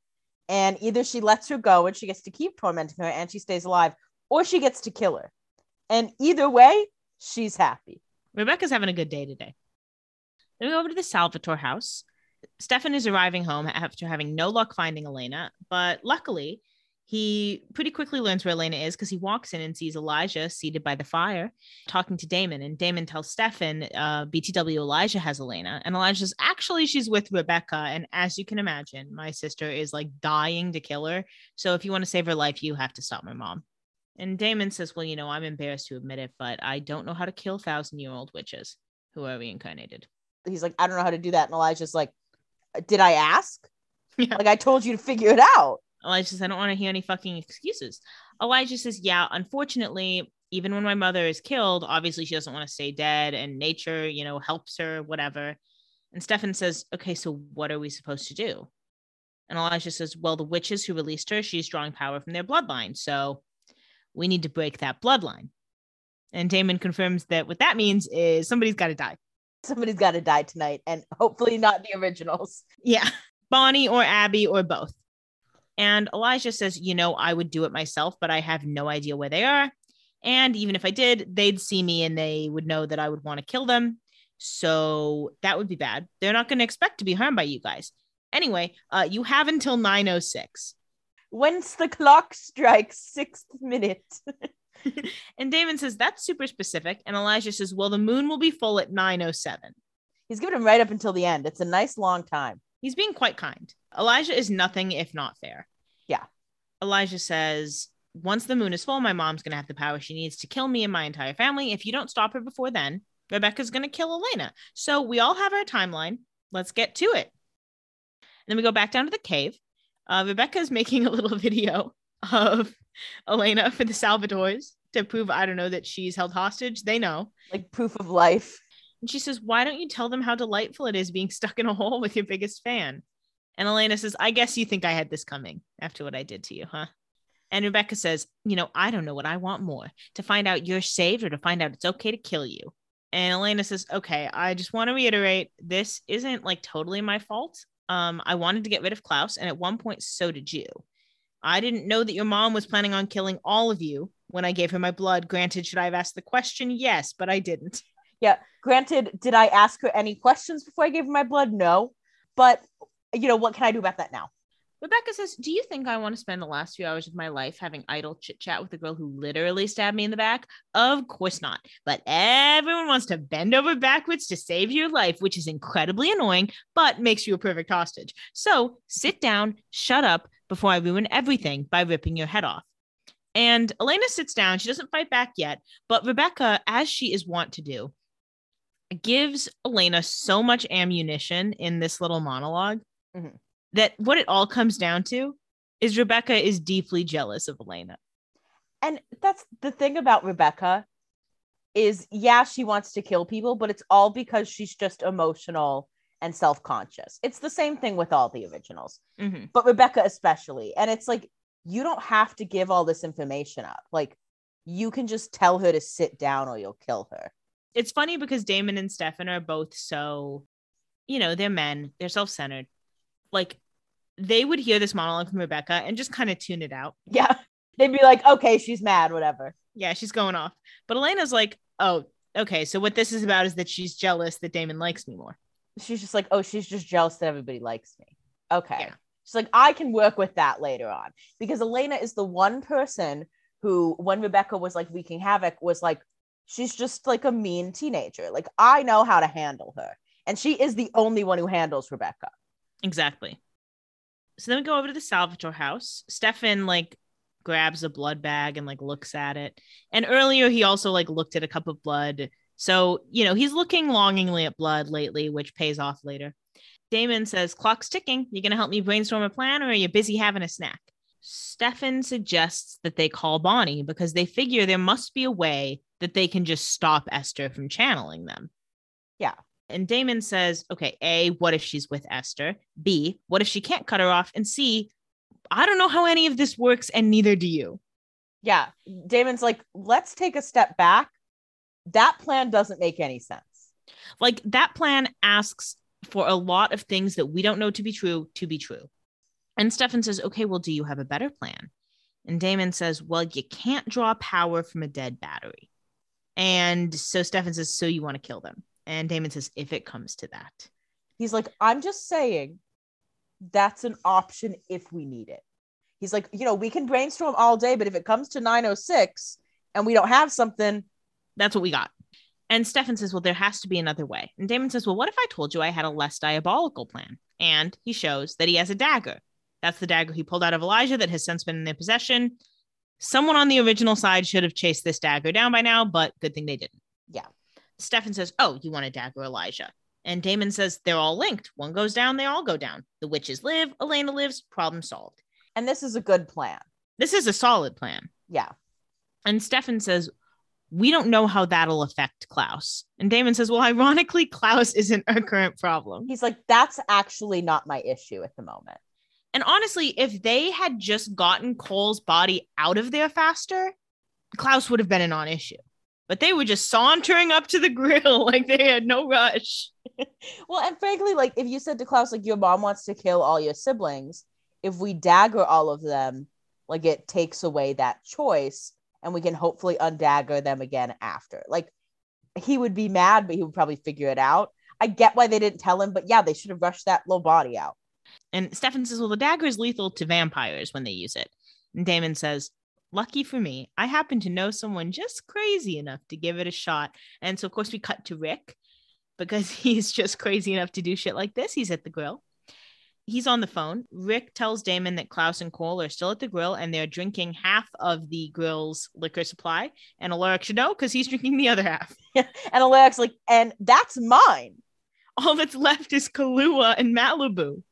and either she lets her go and she gets to keep tormenting her and she stays alive or she gets to kill her. And either way, she's happy. Rebekah's having a good day today. Then we go over to the Salvatore house. Stefan is arriving home after having no luck finding Elena, but luckily he pretty quickly learns where Elena is because he walks in and sees Elijah seated by the fire talking to Damon. And Damon tells Stefan, BTW, Elijah has Elena. And Elijah says, actually, she's with Rebekah. And as you can imagine, my sister is like dying to kill her. So if you want to save her life, you have to stop my mom. And Damon says, well, you know, I'm embarrassed to admit it, but I don't know how to kill 1,000-year-old witches who are reincarnated. He's like, I don't know how to do that. And Elijah's like, did I ask? Yeah. Like, I told you to figure it out. Elijah says, I don't want to hear any fucking excuses. Elijah says, yeah, unfortunately, even when my mother is killed, obviously she doesn't want to stay dead and nature, you know, helps her, whatever. And Stefan says, okay, so what are we supposed to do? And Elijah says, well, the witches who released her, she's drawing power from their bloodline. So we need to break that bloodline. And Damon confirms that what that means is somebody's got to die. Somebody's got to die tonight, and hopefully not the originals. Yeah. Bonnie or Abby or both. And Elijah says, you know, I would do it myself, but I have no idea where they are. And even if I did, they'd see me and they would know that I would want to kill them. So that would be bad. They're not going to expect to be harmed by you guys. Anyway, you have until 9:06. Whence the clock strikes 6th minute. And Damon says, that's super specific. And Elijah says, well, the moon will be full at 9:07. He's given him right up until the end. It's a nice long time. He's being quite kind. Elijah is nothing if not fair. Yeah. Elijah says, once the moon is full, my mom's going to have the power she needs to kill me and my entire family. If you don't stop her before then, Rebekah's going to kill Elena. So we all have our timeline. Let's get to it. And then we go back down to the cave. Rebekah's making a little video of Elena for the Salvatores to prove, I don't know, that she's held hostage. They know. Like proof of life. And she says, why don't you tell them how delightful it is being stuck in a hole with your biggest fan? And Elena says, I guess you think I had this coming after what I did to you, huh? And Rebekah says, you know, I don't know what I want more, to find out you're saved or to find out it's okay to kill you. And Elena says, okay, I just want to reiterate, this isn't like totally my fault. I wanted to get rid of Klaus. And at one point, so did you. I didn't know that your mom was planning on killing all of you when I gave her my blood. Granted, should I have asked the question? Yes, but I didn't. Yeah. Granted, did I ask her any questions before I gave her my blood? No. But, you know, what can I do about that now? Rebekah says, do you think I want to spend the last few hours of my life having idle chit chat with a girl who literally stabbed me in the back? Of course not. But everyone wants to bend over backwards to save your life, which is incredibly annoying, but makes you a perfect hostage. So sit down, shut up, before I ruin everything by ripping your head off. And Elena sits down. She doesn't fight back yet, but Rebekah, as she is wont to do, gives Elena so much ammunition in this little monologue that what it all comes down to is Rebekah is deeply jealous of Elena. And that's the thing about Rebekah is, yeah, she wants to kill people, but it's all because she's just emotional and self-conscious. It's the same thing with all the originals, but Rebekah especially. And it's like, you don't have to give all this information up. Like, you can just tell her to sit down or you'll kill her. It's funny because Damon and Stefan are both so, you know, they're men, they're self-centered. Like, they would hear this monologue from Rebekah and just kind of tune it out. Yeah. They'd be like, okay, she's mad, whatever. Yeah, she's going off. But Elena's like, oh, okay, so what this is about is that she's jealous that Damon likes me more. She's just like, oh, she's just jealous that everybody likes me. Okay. Yeah. She's like, I can work with that later on. Because Elena is the one person who, when Rebekah was like wreaking havoc, was like, she's just like a mean teenager. Like, I know how to handle her. And she is the only one who handles Rebekah. Exactly. So then we go over to the Salvatore house. Stefan like grabs a blood bag and like looks at it. And earlier he also like looked at a cup of blood. So, you know, he's looking longingly at blood lately, which pays off later. Damon says, clock's ticking. You going to help me brainstorm a plan, or are you busy having a snack? Stefan suggests that they call Bonnie because they figure there must be a way that they can just stop Esther from channeling them. Yeah. And Damon says, okay, A, what if she's with Esther? B, what if she can't cut her off? And C, I don't know how any of this works, and neither do you. Yeah. Damon's like, let's take a step back. That plan doesn't make any sense. Like, that plan asks for a lot of things that we don't know to be true to be true. And Stefan says, okay, well, do you have a better plan? And Damon says, well, you can't draw power from a dead battery. And so Stefan says, so you want to kill them? And Damon says, if it comes to that. He's like, I'm just saying that's an option if we need it. He's like, you know, we can brainstorm all day, but if it comes to 9:06 and we don't have something, that's what we got. And Stefan says, well, there has to be another way. And Damon says, well, what if I told you I had a less diabolical plan? And he shows that he has a dagger. That's the dagger he pulled out of Elijah that has since been in their possession. Someone on the original side should have chased this dagger down by now, but good thing they didn't. Yeah. Stefan says, oh, you want to dagger Elijah? And Damon says, they're all linked. One goes down, they all go down. The witches live, Elena lives, problem solved. And this is a good plan. This is a solid plan. Yeah. And Stefan says, we don't know how that'll affect Klaus. And Damon says, well, ironically, Klaus isn't our current problem. He's like, that's actually not my issue at the moment. And honestly, if they had just gotten Kol's body out of there faster, Klaus would have been a non-issue. but they were just sauntering up to the grill like they had no rush. Well, and frankly, like if you said to Klaus, like your mom wants to kill all your siblings, if we dagger all of them, like it takes away that choice and we can hopefully undagger them again after. Like he would be mad, but he would probably figure it out. I get why they didn't tell him, but yeah, they should have rushed that little body out. And Stefan says, well, the dagger is lethal to vampires when they use it. And Damon says, lucky for me, I happen to know someone just crazy enough to give it a shot. And so, of course, we cut to Rick because he's just crazy enough to do shit like this. He's at the grill. He's on the phone. Rick tells Damon that Klaus and Kol are still at the grill and they're drinking half of the grill's liquor supply. And Alaric should know because he's drinking the other half. And Alaric's like, and that's mine. All that's left is Kahlua and Malibu.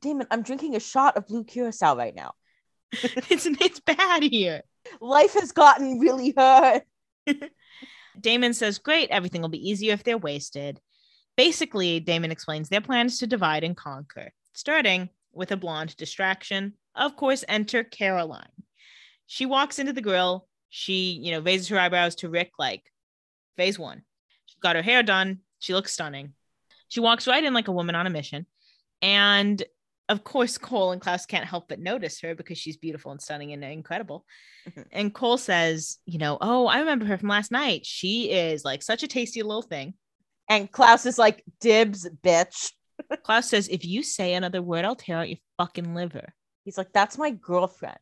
Damon, I'm drinking a shot of blue curacao right now. It's bad here. Life has gotten really hard. Damon says, great, everything will be easier if they're wasted. Basically, Damon explains their plan is to divide and conquer, starting with a blonde distraction. Of course, enter Caroline. She walks into the grill. She, raises her eyebrows to Rick like, phase one. She's got her hair done. She looks stunning. She walks right in like a woman on a mission. And of course, Kol and Klaus can't help but notice her because she's beautiful and stunning and incredible. Mm-hmm. And Kol says, oh, I remember her from last night. She is like such a tasty little thing. And Klaus is like, dibs, bitch. Klaus says, if you say another word, I'll tear out your fucking liver. He's like, that's my girlfriend.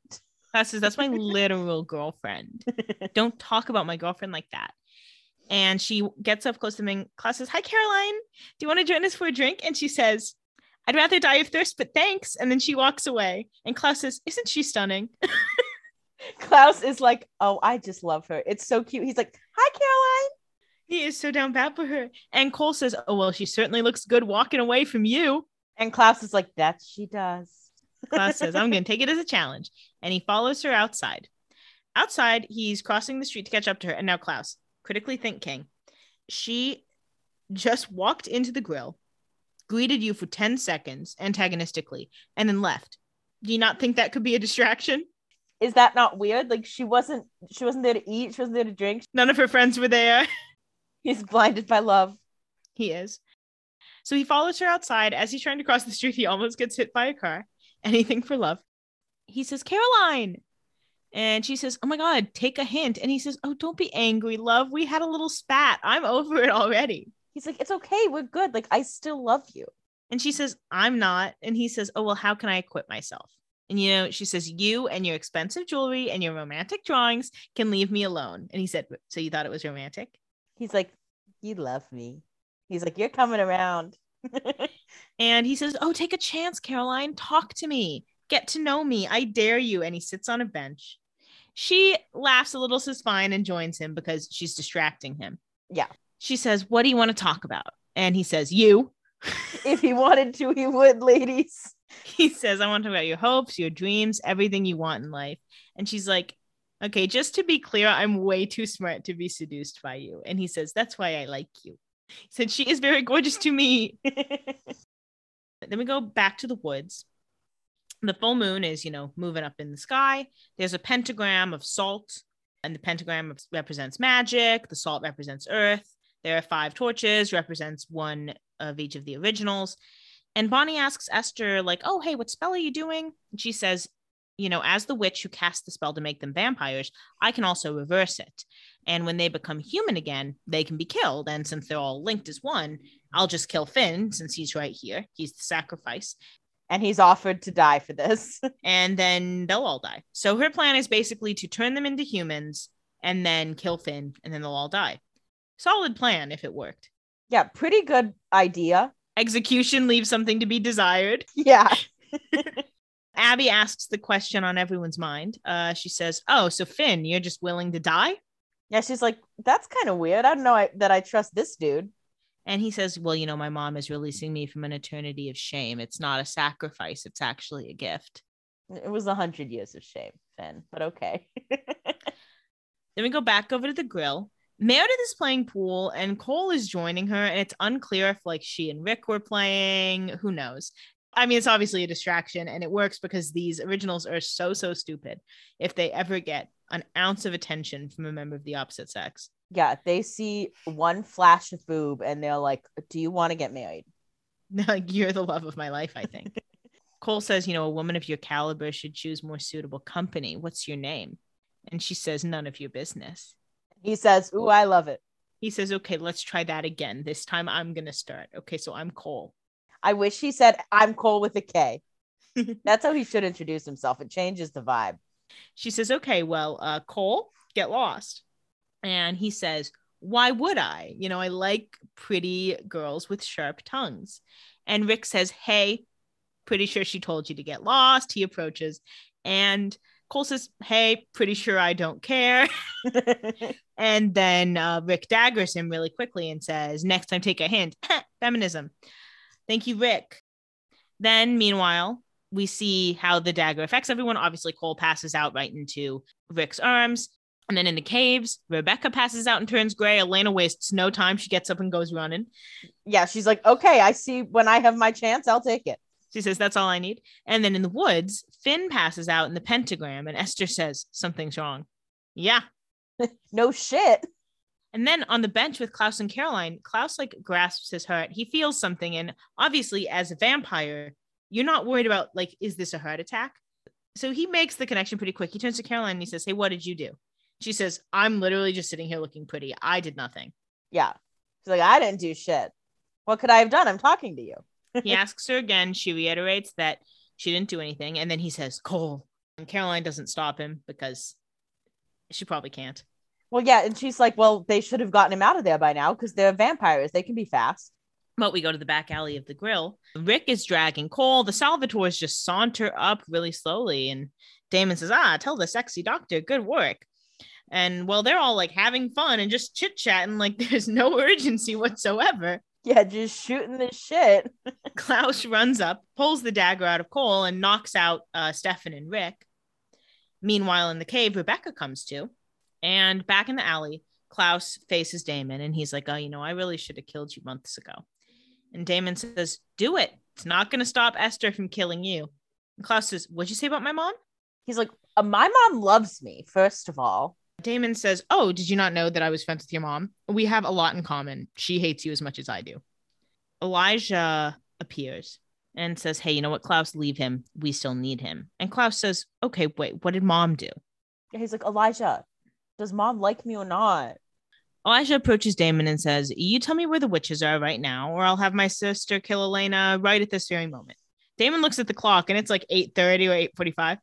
Klaus says, that's my literal girlfriend. Don't talk about my girlfriend like that. And she gets up close to him and Klaus says, hi, Caroline, do you want to join us for a drink? And she says, I'd rather die of thirst, but thanks. And then she walks away. And Klaus says, isn't she stunning? Klaus is like, oh, I just love her. It's so cute. He's like, hi, Caroline. He is so down bad for her. And Kol says, oh, well, she certainly looks good walking away from you. And Klaus is like, that she does. Klaus says, I'm going to take it as a challenge. And he follows her outside. Outside, he's crossing the street to catch up to her. And now Klaus, critically thinking, she just walked into the grill, greeted you for 10 seconds antagonistically, and then left. Do you not think that could be a distraction? Is that not weird? Like she wasn't there to eat. She wasn't there to drink. None of her friends were there. He's blinded by love. He is. So he follows her outside. As he's trying to cross the street, he almost gets hit by a car. Anything for love. He says, Caroline. And she says, oh my God, take a hint. And he says, oh, don't be angry, love. We had a little spat. I'm over it already. He's like, it's okay, we're good. Like, I still love you. And she says, I'm not. And he says, oh, well, how can I acquit myself? And, she says, you and your expensive jewelry and your romantic drawings can leave me alone. And he said, so you thought it was romantic? He's like, you love me. He's like, you're coming around. And he says, oh, take a chance, Caroline. Talk to me. Get to know me. I dare you. And he sits on a bench. She laughs a little, says fine, and joins him because she's distracting him. Yeah. She says, what do you want to talk about? And he says, you. If he wanted to, he would, ladies. He says, I want to talk about your hopes, your dreams, everything you want in life. And she's like, okay, just to be clear, I'm way too smart to be seduced by you. And he says, that's why I like you. He said, she is very gorgeous to me. Then we go back to the woods. The full moon is, moving up in the sky. There's a pentagram of salt, and the pentagram represents magic. The salt represents earth. There are 5 torches, represents one of each of the originals. And Bonnie asks Esther, like, oh, hey, what spell are you doing? And she says, as the witch who cast the spell to make them vampires, I can also reverse it. And when they become human again, they can be killed. And since they're all linked as one, I'll just kill Finn since he's right here. He's the sacrifice. And he's offered to die for this. And then they'll all die. So her plan is basically to turn them into humans and then kill Finn, and then they'll all die. Solid plan if it worked. Yeah, pretty good idea. Execution leaves something to be desired. Yeah. Abby asks the question on everyone's mind. She says, oh, so Finn, you're just willing to die? Yeah, she's like, that's kind of weird. I don't know that I trust this dude. And he says, well, my mom is releasing me from an eternity of shame. It's not a sacrifice. It's actually a gift. It was 100 years of shame, Finn, but okay. Then we go back over to the grill. Meredith is playing pool and Kol is joining her, and it's unclear if she and Rick were playing. Who knows? I mean, it's obviously a distraction, and it works because these originals are so stupid if they ever get an ounce of attention from a member of the opposite sex. Yeah, they see one flash of boob and they're like, do you want to get married? You're the love of my life, I think. Kol says, you know, a woman of your caliber should choose more suitable company. What's your name? And she says, none of your business. He says, ooh, I love it. He says, okay, let's try that again. This time I'm going to start. Okay, so I'm Kol. I wish he said, I'm Kol with a K. That's how he should introduce himself. It changes the vibe. She says, okay, well, Kol, get lost. And he says, why would I? You know, I like pretty girls with sharp tongues. And Rick says, hey, pretty sure she told you to get lost. He approaches, and Kol says, hey, pretty sure I don't care. And then Rick daggers him really quickly and says, next time take a hint. Feminism. Thank you, Rick. Then meanwhile, we see how the dagger affects everyone. Obviously, Kol passes out right into Rick's arms. And then in the caves, Rebekah passes out and turns gray. Elena wastes no time. She gets up and goes running. Yeah, she's like, okay, I see when I have my chance, I'll take it. She says, that's all I need. And then in the woods, Finn passes out in the pentagram, and Esther says, something's wrong. Yeah. No shit. And then on the bench with Klaus and Caroline, Klaus like grasps his heart. He feels something. And obviously, as a vampire, you're not worried about, like, is this a heart attack? So he makes the connection pretty quick. He turns to Caroline and he says, hey, what did you do? She says, I'm literally just sitting here looking pretty. I did nothing. Yeah. She's like, I didn't do shit. What could I have done? I'm talking to you. He asks her again. She reiterates that she didn't do anything. And then he says, Kol. And Caroline doesn't stop him because she probably can't. Well, yeah. And she's like, well, they should have gotten him out of there by now because they're vampires. They can be fast. But we go to the back alley of the grill. Rick is dragging Kol. The Salvatores just saunter up really slowly. And Damon says, tell the sexy doctor, good work. And well, they're all like having fun and just chit-chatting like there's no urgency whatsoever. Yeah, just shooting the shit. Klaus runs up, pulls the dagger out of Kol, and knocks out Stefan and Rick. Meanwhile, in the cave, Rebekah comes to. And back in the alley, Klaus faces Damon and he's like, oh, you know, I really should have killed you months ago. And Damon says, do it. It's not going to stop Esther from killing you. And Klaus says, what'd you say about my mom? He's like, my mom loves me, first of all. Damon says, oh, did you not know that I was friends with your mom? We have a lot in common. She hates you as much as I do. Elijah appears and says, hey, you know what, Klaus, leave him. We still need him. And Klaus says, okay, wait, what did mom do? He's like, Elijah, does mom like me or not? Elijah approaches Damon and says, you tell me where the witches are right now, or I'll have my sister kill Elena right at this very moment. Damon looks at the clock and it's like 8:30 or 8:45.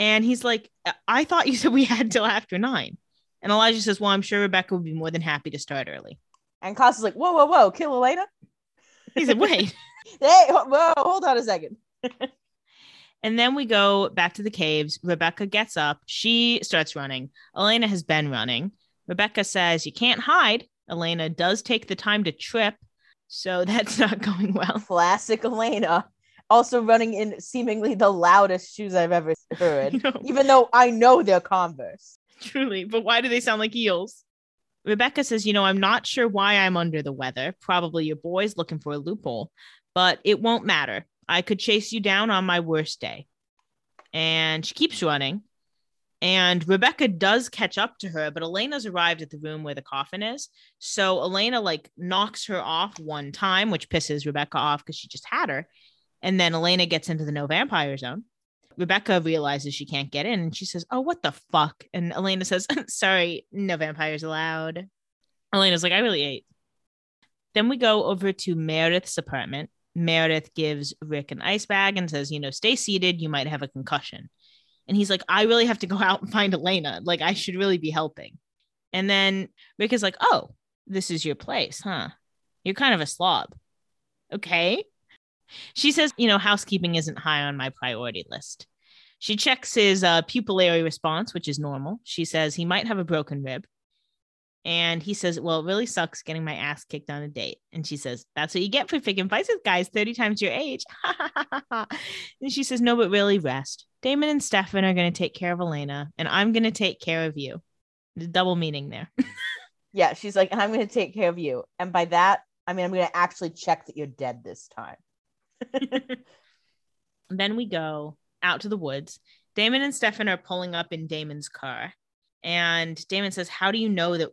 And he's like, I thought you said we had till after 9. And Elijah says, well, I'm sure Rebekah would be more than happy to start early. And Klaus is like, whoa, kill Elena? He said, wait. Hey, whoa, hold on a second. And then we go back to the caves. Rebekah gets up. She starts running. Elena has been running. Rebekah says, you can't hide. Elena does take the time to trip. So that's not going well. Classic Elena. Also running in seemingly the loudest shoes I've ever heard, even though I know they're Converse. Truly, but why do they sound like heels? Rebekah says, you know, I'm not sure why I'm under the weather. Probably your boy's looking for a loophole, but it won't matter. I could chase you down on my worst day. And she keeps running. And Rebekah does catch up to her, but Elena's arrived at the room where the coffin is. So Elena like knocks her off one time, which pisses Rebekah off because she just had her. And then Elena gets into the no vampire zone. Rebekah realizes she can't get in and she says, oh, what the fuck? And Elena says, sorry, no vampires allowed. Elena's like, I really ate. Then we go over to Meredith's apartment. Meredith gives Rick an ice bag and says, you know, stay seated. You might have a concussion. And he's like, I really have to go out and find Elena. Like, I should really be helping. And then Rick is like, oh, this is your place, huh? You're kind of a slob. Okay. She says, you know, housekeeping isn't high on my priority list. She checks his pupillary response, which is normal. She says he might have a broken rib. And he says, well, it really sucks getting my ass kicked on a date. And she says, that's what you get for picking fights with guys 30 times your age. And she says, no, but really rest. Damon and Stefan are going to take care of Elena, and I'm going to take care of you. The double meaning there. Yeah, she's like, I'm going to take care of you. And by that, I mean, I'm going to actually check that you're dead this time. Then we go out to the woods. Damon and Stefan are pulling up in Damon's car. And Damon says, how do you know that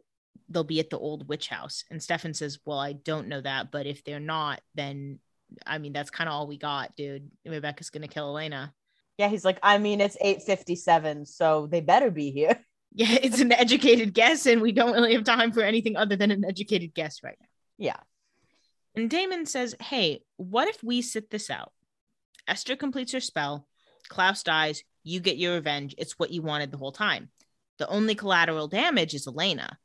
they'll be at the old witch house? And Stefan says, well, I don't know that. But if they're not, then, I mean, that's kind of all we got, dude. Rebekah's going to kill Elena. Yeah, he's like, I mean, it's 8:57, so they better be here. Yeah, it's an educated guess, and we don't really have time for anything other than an educated guess right now. Yeah. And Damon says, hey, what if we sit this out? Esther completes her spell. Klaus dies. You get your revenge. It's what you wanted the whole time. The only collateral damage is Elena.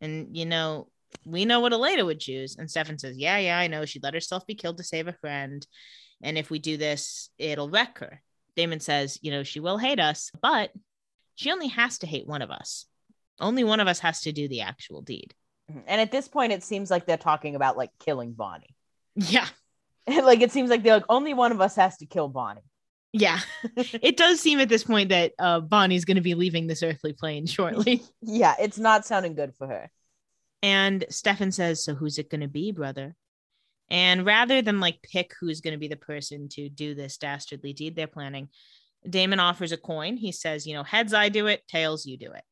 And, you know, we know what Elena would choose. And Stefan says, yeah, I know. She let herself be killed to save a friend. And if we do this, it'll wreck her. Damon says, you know, she will hate us, but she only has to hate one of us. Only one of us has to do the actual deed. And at this point, it seems like they're talking about, like, killing Bonnie. Yeah. Like, it seems like they're like, only one of us has to kill Bonnie. Yeah. It does seem at this point that Bonnie's going to be leaving this earthly plane shortly. Yeah, it's not sounding good for her. And Stefan says, so who's it going to be, brother? And rather than, like, pick who's going to be the person to do this dastardly deed they're planning, Damon offers a coin. He says, you know, heads I do it, tails you do it.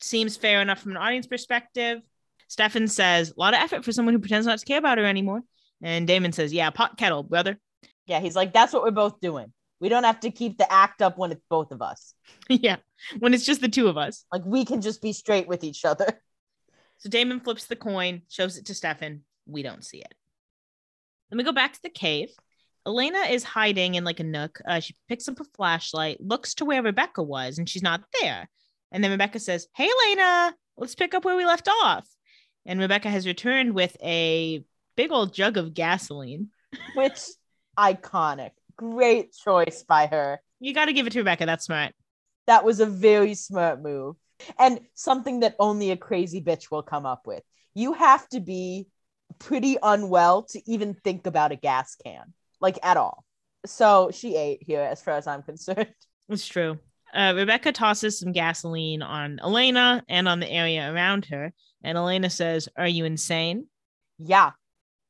Seems fair enough from an audience perspective. Stefan says, a lot of effort for someone who pretends not to care about her anymore. And Damon says, yeah, pot kettle, brother. Yeah, he's like, that's what we're both doing. We don't have to keep the act up when it's both of us. Yeah, when it's just the two of us. Like, we can just be straight with each other. So Damon flips the coin, shows it to Stefan. We don't see it. Then we go back to the cave. Elena is hiding in, like, a nook. She picks up a flashlight, looks to where Rebekah was, and she's not there. And then Rebekah says, hey, Elena, let's pick up where we left off. And Rebekah has returned with a big old jug of gasoline. Which, iconic. Great choice by her. You got to give it to Rebekah. That's smart. That was a very smart move. And something that only a crazy bitch will come up with. You have to be pretty unwell to even think about a gas can. Like, at all. So she ate here, as far as I'm concerned. It's true. Rebekah tosses some gasoline on Elena and on the area around her. And Elena says, are you insane? Yeah.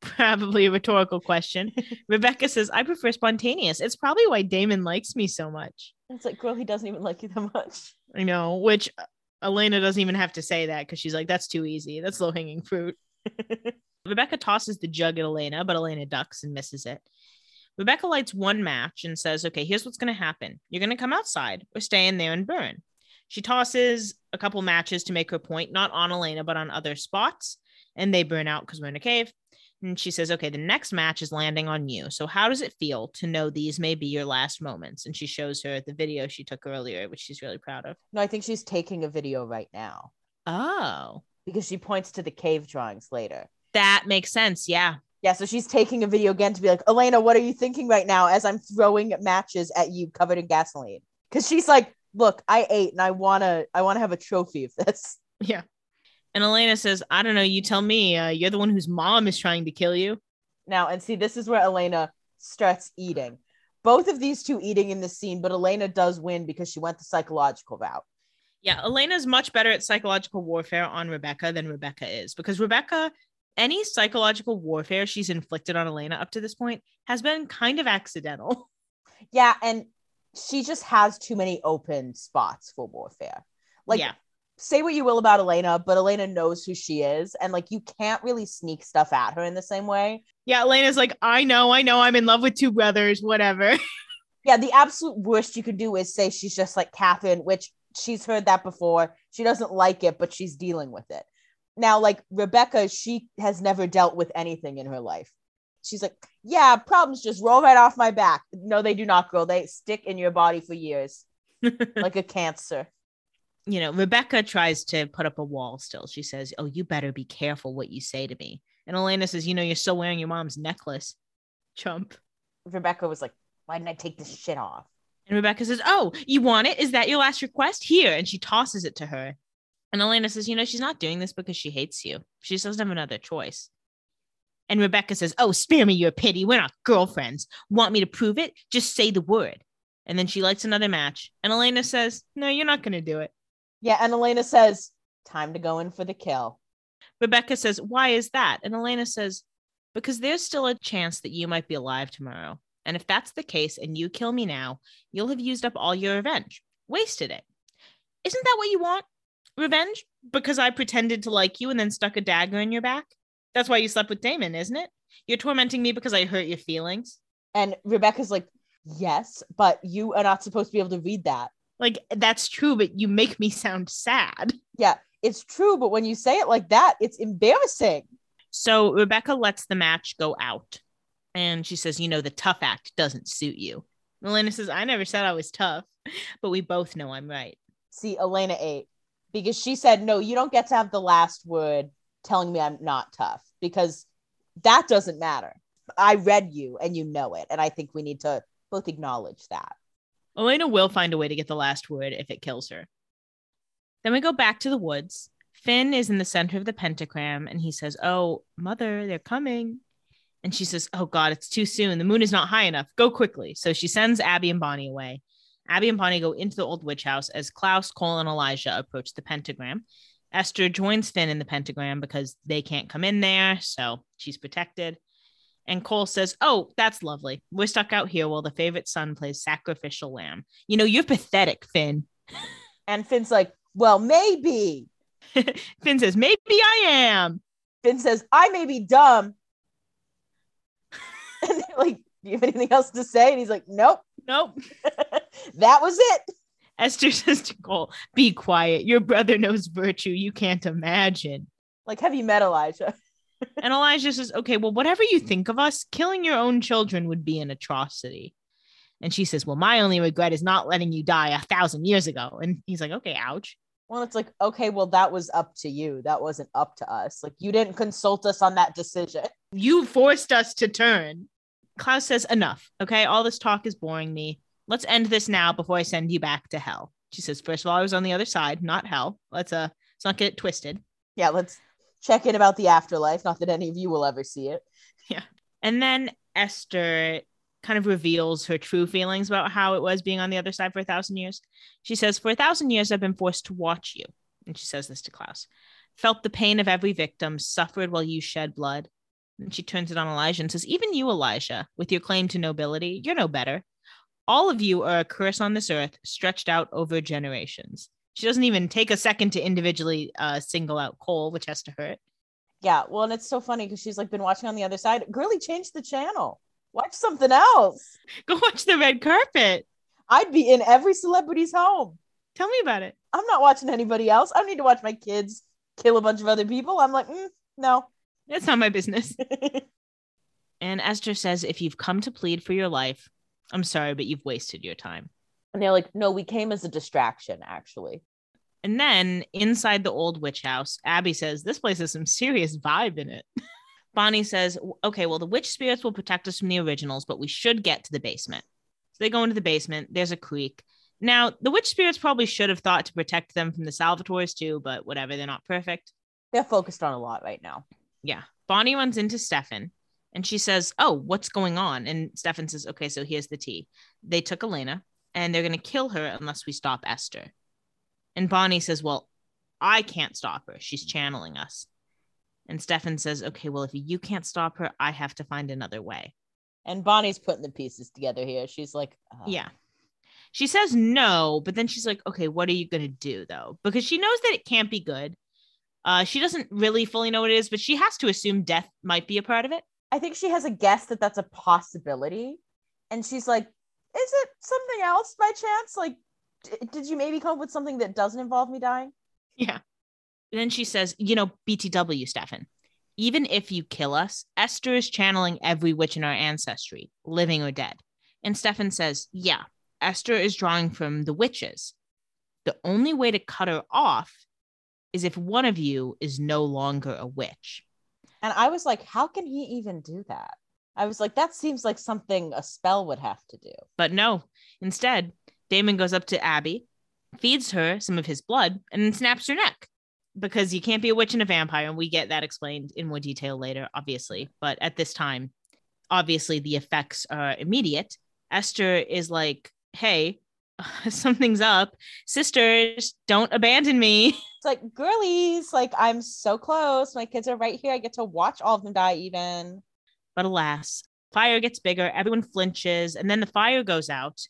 Probably a rhetorical question. Rebekah says, I prefer spontaneous. It's probably why Damon likes me so much. It's like, girl, he doesn't even like you that much. I know, which Elena doesn't even have to say that because she's like, that's too easy. That's low-hanging fruit. Rebekah tosses the jug at Elena, but Elena ducks and misses it. Rebekah lights one match and says, okay, here's what's going to happen. You're going to come outside or stay in there and burn. She tosses a couple matches to make her point, not on Elena, but on other spots. And they burn out because we're in a cave. And she says, okay, the next match is landing on you. So how does it feel to know these may be your last moments? And she shows her the video she took earlier, which she's really proud of. No, I think she's taking a video right now. Oh. Because she points to the cave drawings later. That makes sense. Yeah. Yeah, so she's taking a video again to be like, Elena, what are you thinking right now as I'm throwing matches at you covered in gasoline? Because she's like, look, I ate and I want to have a trophy of this. Yeah. And Elena says, I don't know, you tell me, you're the one whose mom is trying to kill you. Now, and see, this is where Elena starts eating. Both of these two eating in this scene, but Elena does win because she went the psychological route. Yeah, Elena's much better at psychological warfare on Rebekah than Rebekah is because Rebekah... Any psychological warfare she's inflicted on Elena up to this point has been kind of accidental. Yeah, and she just has too many open spots for warfare. Like, yeah. Say what you will about Elena, but Elena knows who she is, and, like, you can't really sneak stuff at her in the same way. Yeah, Elena's like, I know, I'm in love with two brothers, whatever. Yeah, the absolute worst you could do is say she's just like Catherine, which she's heard that before. She doesn't like it, but she's dealing with it. Now, like, Rebekah, she has never dealt with anything in her life. She's like, yeah, problems just roll right off my back. No, they do not, girl. They stick in your body for years like a cancer. You know, Rebekah tries to put up a wall still. She says, oh, you better be careful what you say to me. And Elena says, you know, you're still wearing your mom's necklace. Chump. Rebekah was like, why didn't I take this shit off? And Rebekah says, oh, you want it? Is that your last request? Here. And she tosses it to her. And Elena says, you know, she's not doing this because she hates you. She just doesn't have another choice. And Rebekah says, oh, spare me your pity. We're not girlfriends. Want me to prove it? Just say the word. And then she lights another match. And Elena says, no, you're not going to do it. Yeah. And Elena says, time to go in for the kill. Rebekah says, why is that? And Elena says, because there's still a chance that you might be alive tomorrow. And if that's the case and you kill me now, you'll have used up all your revenge. Wasted it. Isn't that what you want? Revenge? Because I pretended to like you and then stuck a dagger in your back? That's why you slept with Damon, isn't it? You're tormenting me because I hurt your feelings. And Rebekah's like, yes, but you are not supposed to be able to read that. Like, that's true, but you make me sound sad. Yeah, it's true, but when you say it like that, it's embarrassing. So Rebekah lets the match go out. And she says, you know, the tough act doesn't suit you. Elena says, I never said I was tough, but we both know I'm right. See, Elena ate because she said, no, you don't get to have the last word telling me I'm not tough because that doesn't matter. I read you and you know it. And I think we need to both acknowledge that. Elena will find a way to get the last word if it kills her. Then we go back to the woods. Finn is in the center of the pentagram and he says, oh, mother, they're coming. And she says, oh, God, it's too soon. The moon is not high enough. Go quickly. So she sends Abby and Bonnie away. Abby and Bonnie go into the old witch house as Klaus, Kol, and Elijah approach the pentagram. Esther joins Finn in the pentagram because they can't come in there. So she's protected. And Kol says, oh, that's lovely. We're stuck out here while the favorite son plays sacrificial lamb. You know, you're pathetic, Finn. And Finn's like, well, maybe. Finn says, maybe I am. Finn says, I may be dumb. And they're like, do you have anything else to say? And he's like, nope. That was it. Esther says to Kol, be quiet. Your brother knows virtue. You can't imagine. Like, have you met Elijah? And Elijah says, okay, well, whatever you think of us, killing your own children would be an atrocity. And she says, well, my only regret is not letting you die 1,000 years ago. And he's like, okay, ouch. Well, it's like, okay, well, that was up to you. That wasn't up to us. Like, you didn't consult us on that decision. You forced us to turn. Klaus says, enough. Okay, all this talk is boring me. Let's end this now before I send you back to hell. She says, first of all, I was on the other side, not hell. Let's not get it twisted. Yeah, let's check in about the afterlife. Not that any of you will ever see it. Yeah. And then Esther kind of reveals her true feelings about how it was being on the other side for 1,000 years. She says, for 1,000 years, I've been forced to watch you. And she says this to Klaus. Felt the pain of every victim, suffered while you shed blood. And she turns it on Elijah and says, even you, Elijah, with your claim to nobility, you're no better. All of you are a curse on this earth, stretched out over generations. She doesn't even take a second to individually single out Kol, which has to hurt. Yeah, well, and it's so funny because she's like been watching on the other side. Girlie, change the channel. Watch something else. Go watch the red carpet. I'd be in every celebrity's home. Tell me about it. I'm not watching anybody else. I don't need to watch my kids kill a bunch of other people. I'm like, no. That's not my business. And Esther says, if you've come to plead for your life, I'm sorry, but you've wasted your time. And they're like, no, we came as a distraction, actually. And then inside the old witch house, Abby says, this place has some serious vibe in it. Bonnie says, okay, well, the witch spirits will protect us from the originals, but we should get to the basement. So they go into the basement. There's a creek. Now, the witch spirits probably should have thought to protect them from the Salvatores too, but whatever, they're not perfect. They're focused on a lot right now. Yeah. Bonnie runs into Stefan and she says, oh, what's going on? And Stefan says, okay, so here's the tea. They took Elena and they're going to kill her unless we stop Esther. And Bonnie says, well, I can't stop her. She's channeling us. And Stefan says, okay, well, if you can't stop her, I have to find another way. And Bonnie's putting the pieces together here. She's like, oh. Yeah. She says no, but then she's like, okay, what are you going to do, though? Because she knows that it can't be good. She doesn't really fully know what it is, but she has to assume death might be a part of it. I think she has a guess that that's a possibility. And she's like, is it something else by chance? Like, did you maybe come up with something that doesn't involve me dying? Yeah. And then she says, you know, BTW, Stefan, even if you kill us, Esther is channeling every witch in our ancestry, living or dead. And Stefan says, yeah, Esther is drawing from the witches. The only way to cut her off is if one of you is no longer a witch. And I was like, how can he even do that? I was like, that seems like something a spell would have to do. But no, instead, Damon goes up to Abby, feeds her some of his blood, and then snaps her neck. Because you can't be a witch and a vampire, and we get that explained in more detail later, obviously. But at this time, obviously, the effects are immediate. Esther is like, hey, something's up. Sisters, don't abandon me. It's like, girlies, like, I'm so close. My kids are right here. I get to watch all of them die even. But alas, fire gets bigger, everyone flinches, and then the fire goes out.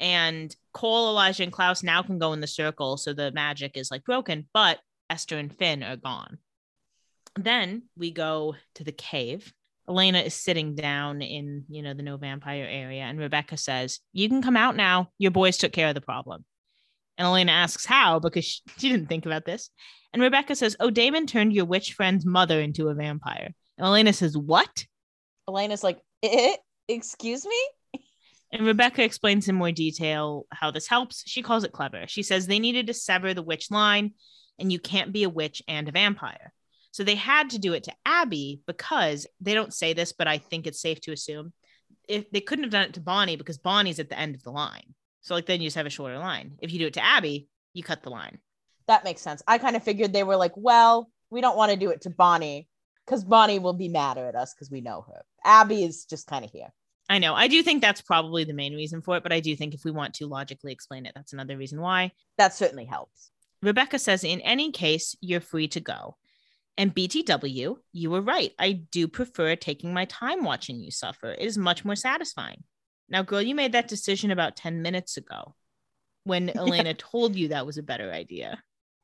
And Kol, Elijah, and Klaus now can go in the circle, so the magic is like broken, but Esther and Finn are gone. Then we go to the cave. Elena is sitting down in, you know, the no vampire area, and Rebekah says, "You can come out now. Your boys took care of the problem." And Elena asks how, because she didn't think about this. And Rebekah says, "Oh, Damon turned your witch friend's mother into a vampire." And Elena says, "What?" Elena's like, "Excuse me?" And Rebekah explains in more detail how this helps. She calls it clever. She says they needed to sever the witch line, and you can't be a witch and a vampire. So they had to do it to Abby because they don't say this, but I think it's safe to assume if they couldn't have done it to Bonnie because Bonnie's at the end of the line. So like, then you just have a shorter line. If you do it to Abby, you cut the line. That makes sense. I kind of figured they were like, well, we don't want to do it to Bonnie because Bonnie will be mad at us because we know her. Abby is just kind of here. I know. I do think that's probably the main reason for it, but I do think if we want to logically explain it, that's another reason why. That certainly helps. Rebekah says, in any case, you're free to go. And BTW, you were right. I do prefer taking my time watching you suffer. It is much more satisfying. Now, girl, you made that decision about 10 minutes ago when Elena told you that was a better idea.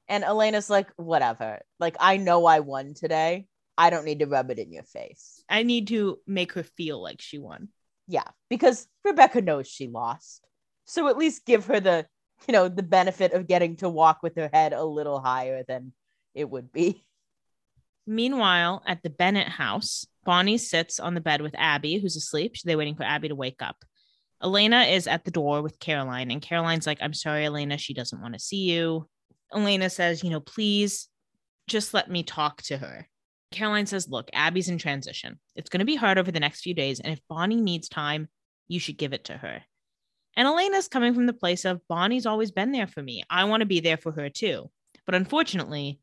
And Elena's like, whatever. Like, I know I won today. I don't need to rub it in your face. I need to make her feel like she won. Yeah, because Rebekah knows she lost. So at least give her the, you know, the benefit of getting to walk with her head a little higher than it would be. Meanwhile, at the Bennett house, Bonnie sits on the bed with Abby, who's asleep. They're waiting for Abby to wake up. Elena is at the door with Caroline, and Caroline's like, "I'm sorry, Elena, she doesn't want to see you." Elena says, "You know, please just let me talk to her." Caroline says, "Look, Abby's in transition. It's going to be hard over the next few days, and if Bonnie needs time, you should give it to her." And Elena's coming from the place of, Bonnie's always been there for me. I want to be there for her too. But unfortunately,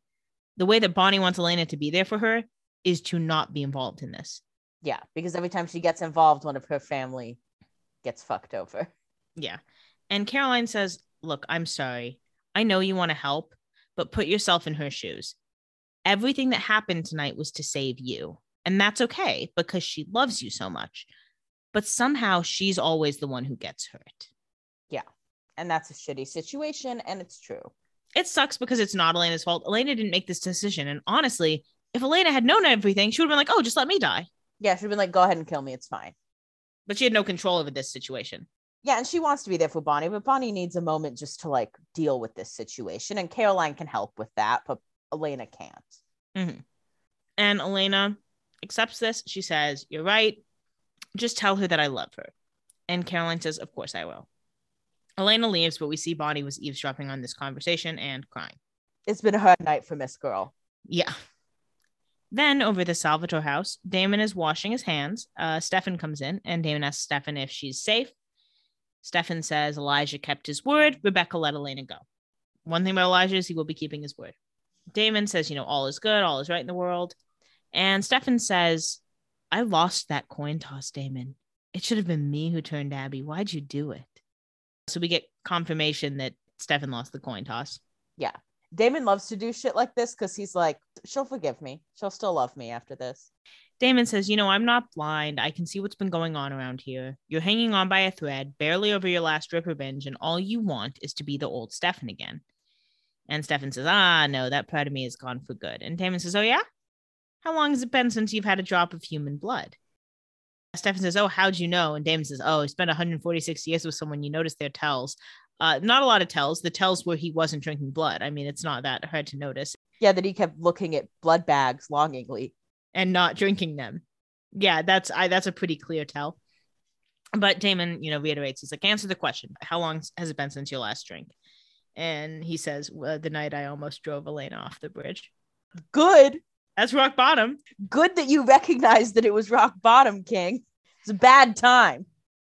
the way that Bonnie wants Elena to be there for her is to not be involved in this. Yeah, because every time she gets involved, one of her family gets fucked over. Yeah. And Caroline says, "Look, I'm sorry. I know you want to help, but put yourself in her shoes. Everything that happened tonight was to save you. And that's okay because she loves you so much. But somehow she's always the one who gets hurt." Yeah. And that's a shitty situation. And it's true. It sucks because it's not Elena's fault. Elena didn't make this decision. And honestly, if Elena had known everything, she would have been like, "Oh, just let me die." Yeah, she'd have been like, "Go ahead and kill me. It's fine." But she had no control over this situation. Yeah, and she wants to be there for Bonnie, but Bonnie needs a moment just to like deal with this situation. And Caroline can help with that, but Elena can't. Mm-hmm. And Elena accepts this. She says, "You're right. Just tell her that I love her." And Caroline says, "Of course I will." Elena leaves, but we see Bonnie was eavesdropping on this conversation and crying. It's been a hard night for Miss Girl. Yeah. Then over the Salvatore house, Damon is washing his hands. Stefan comes in and Damon asks Stefan if she's safe. Stefan says Elijah kept his word. Rebekah let Elena go. One thing about Elijah is he will be keeping his word. Damon says, you know, all is good. All is right in the world. And Stefan says, "I lost that coin toss, Damon. It should have been me who turned Abby. Why'd you do it?" So we get confirmation that Stefan lost the coin toss. Yeah. Damon loves to do shit like this because he's like, she'll forgive me. She'll still love me after this. Damon says, "You know, I'm not blind. I can see what's been going on around here. You're hanging on by a thread, barely over your last rip revenge, and all you want is to be the old Stefan again." And Stefan says, "Ah, no, that part of me is gone for good." And Damon says, "Oh, yeah? How long has it been since you've had a drop of human blood?" Stefan says, "Oh, how'd you know?" And Damon says, "Oh, he spent 146 years with someone. You notice their tells. Not a lot of tells. The tells where he wasn't drinking blood. I mean, it's not that hard to notice." Yeah, that he kept looking at blood bags longingly. And not drinking them. Yeah, that's a pretty clear tell. But Damon, you know, reiterates, he's like, "Answer the question. How long has it been since your last drink?" And he says, "Well, the night I almost drove Elena off the bridge." Good. That's rock bottom. Good that you recognized that it was rock bottom, King. It's a bad time.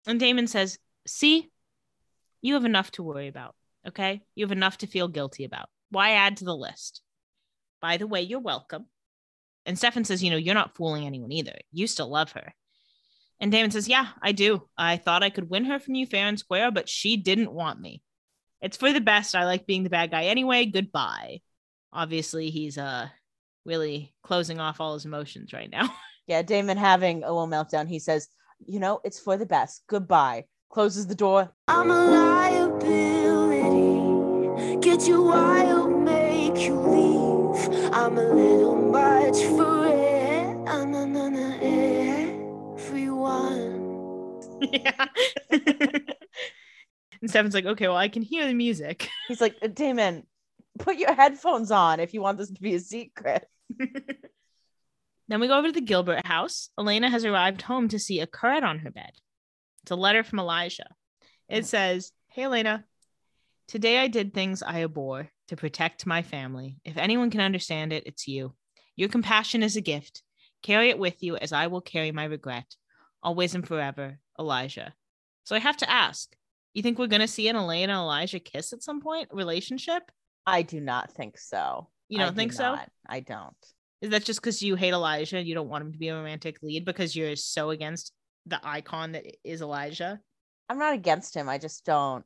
And Damon says, "See, you have enough to worry about, okay? You have enough to feel guilty about. Why add to the list? By the way, you're welcome." And Stefan says, "You know, you're not fooling anyone either. You still love her." And Damon says, "Yeah, I do. I thought I could win her from you fair and square, but she didn't want me. It's for the best. I like being the bad guy anyway. Goodbye." Obviously, he's really closing off all his emotions right now. Yeah, Damon having a little meltdown. He says, you know, it's for the best. Goodbye. Closes the door. I'm a liability. Get you wild, make you leave. I'm a little much for it. I'm not everyone. Yeah. And Stefan's like, okay, well, I can hear the music. He's like, Damon, put your headphones on if you want this to be a secret. Then we go over to the Gilbert house. Elena has arrived home to see a card on her bed. It's a letter from Elijah. It says, hey, Elena, today I did things I abhor to protect my family. If anyone can understand it, it's you. Your compassion is a gift. Carry it with you as I will carry my regret. Always and forever, Elijah. So I have to ask, you think we're going to see an Elena and Elijah kiss at some point? Relationship? I do not think so. You don't think so? I don't. Is that just because you hate Elijah and you don't want him to be a romantic lead because you're so against the icon that is Elijah? I'm not against him. I just don't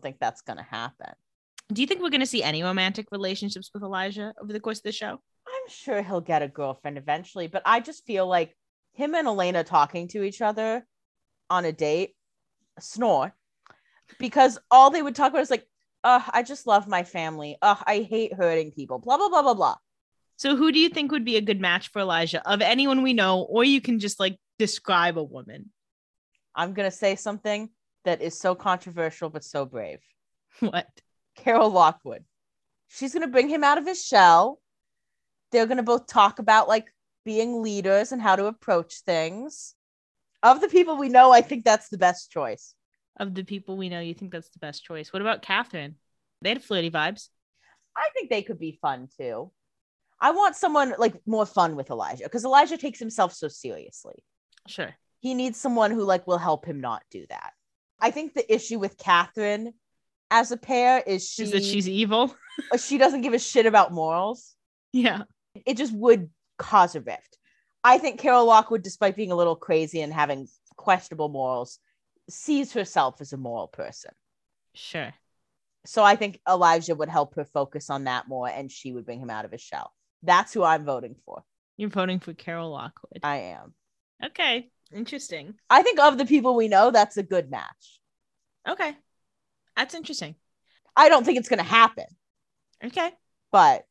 think that's going to happen. Do you think we're going to see any romantic relationships with Elijah over the course of the show? I'm sure he'll get a girlfriend eventually, but I just feel like him and Elena talking to each other on a date, snore, because all they would talk about is like, oh, I just love my family. Oh, I hate hurting people, blah, blah, blah, blah, blah. So who do you think would be a good match for Elijah of anyone we know, or you can just like describe a woman? I'm going to say something that is so controversial, but so brave. What? Carol Lockwood. She's going to bring him out of his shell. They're going to both talk about like being leaders and how to approach things. Of the people we know, I think that's the best choice. Of the people we know, you think that's the best choice. What about Catherine? They had flirty vibes. I think they could be fun too. I want someone like more fun with Elijah because Elijah takes himself so seriously. Sure. He needs someone who like will help him not do that. I think the issue with Catherine as a pair is she... is that she's evil? She doesn't give a shit about morals. Yeah. It just would cause a rift. I think Carol Lockwood, despite being a little crazy and having questionable morals, sees herself as a moral person. Sure. So I think Elijah would help her focus on that more and she would bring him out of his shell. That's who I'm voting for. You're voting for Carol Lockwood. I am. Okay. Interesting. I think of the people we know, that's a good match. Okay. That's interesting. I don't think it's going to happen. Okay. But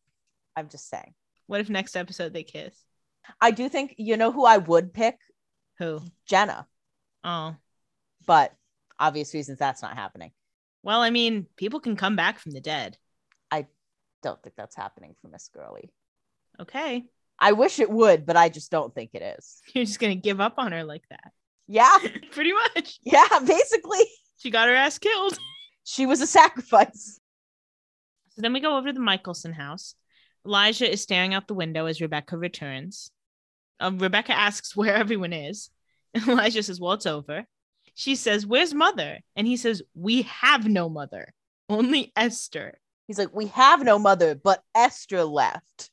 I'm just saying. What if next episode they kiss? I do think, you know who I would pick? Who? Jenna. Oh. But obvious reasons that's not happening. Well, I mean, people can come back from the dead. I don't think that's happening for Miss Gurley. Okay. I wish it would, but I just don't think it is. You're just going to give up on her like that. Yeah. Pretty much. Yeah, basically. She got her ass killed. She was a sacrifice. So then we go over to the Mikaelson house. Elijah is staring out the window as Rebekah returns. Rebekah asks where everyone is. Elijah says, well, it's over. She says, where's mother? And he says, we have no mother. Only Esther. He's like, we have no mother, but Esther left.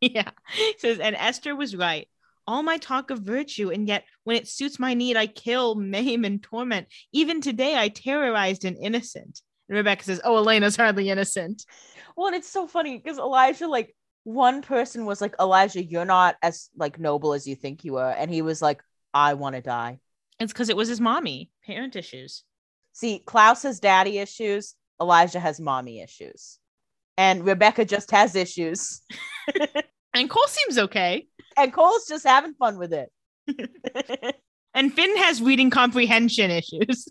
Yeah. He says, and Esther was right. All my talk of virtue, and yet when it suits my need, I kill, maim, and torment. Even today, I terrorized an innocent. And Rebekah says, oh, Elena's hardly innocent. Well, and it's so funny because Elijah, like, one person was like, Elijah, you're not as, like, noble as you think you are. And he was like, I want to die. It's because it was his mommy. Parent issues. See, Klaus has daddy issues. Elijah has mommy issues. And Rebekah just has issues. And Kol seems okay. And Kol's just having fun with it. And Finn has reading comprehension issues.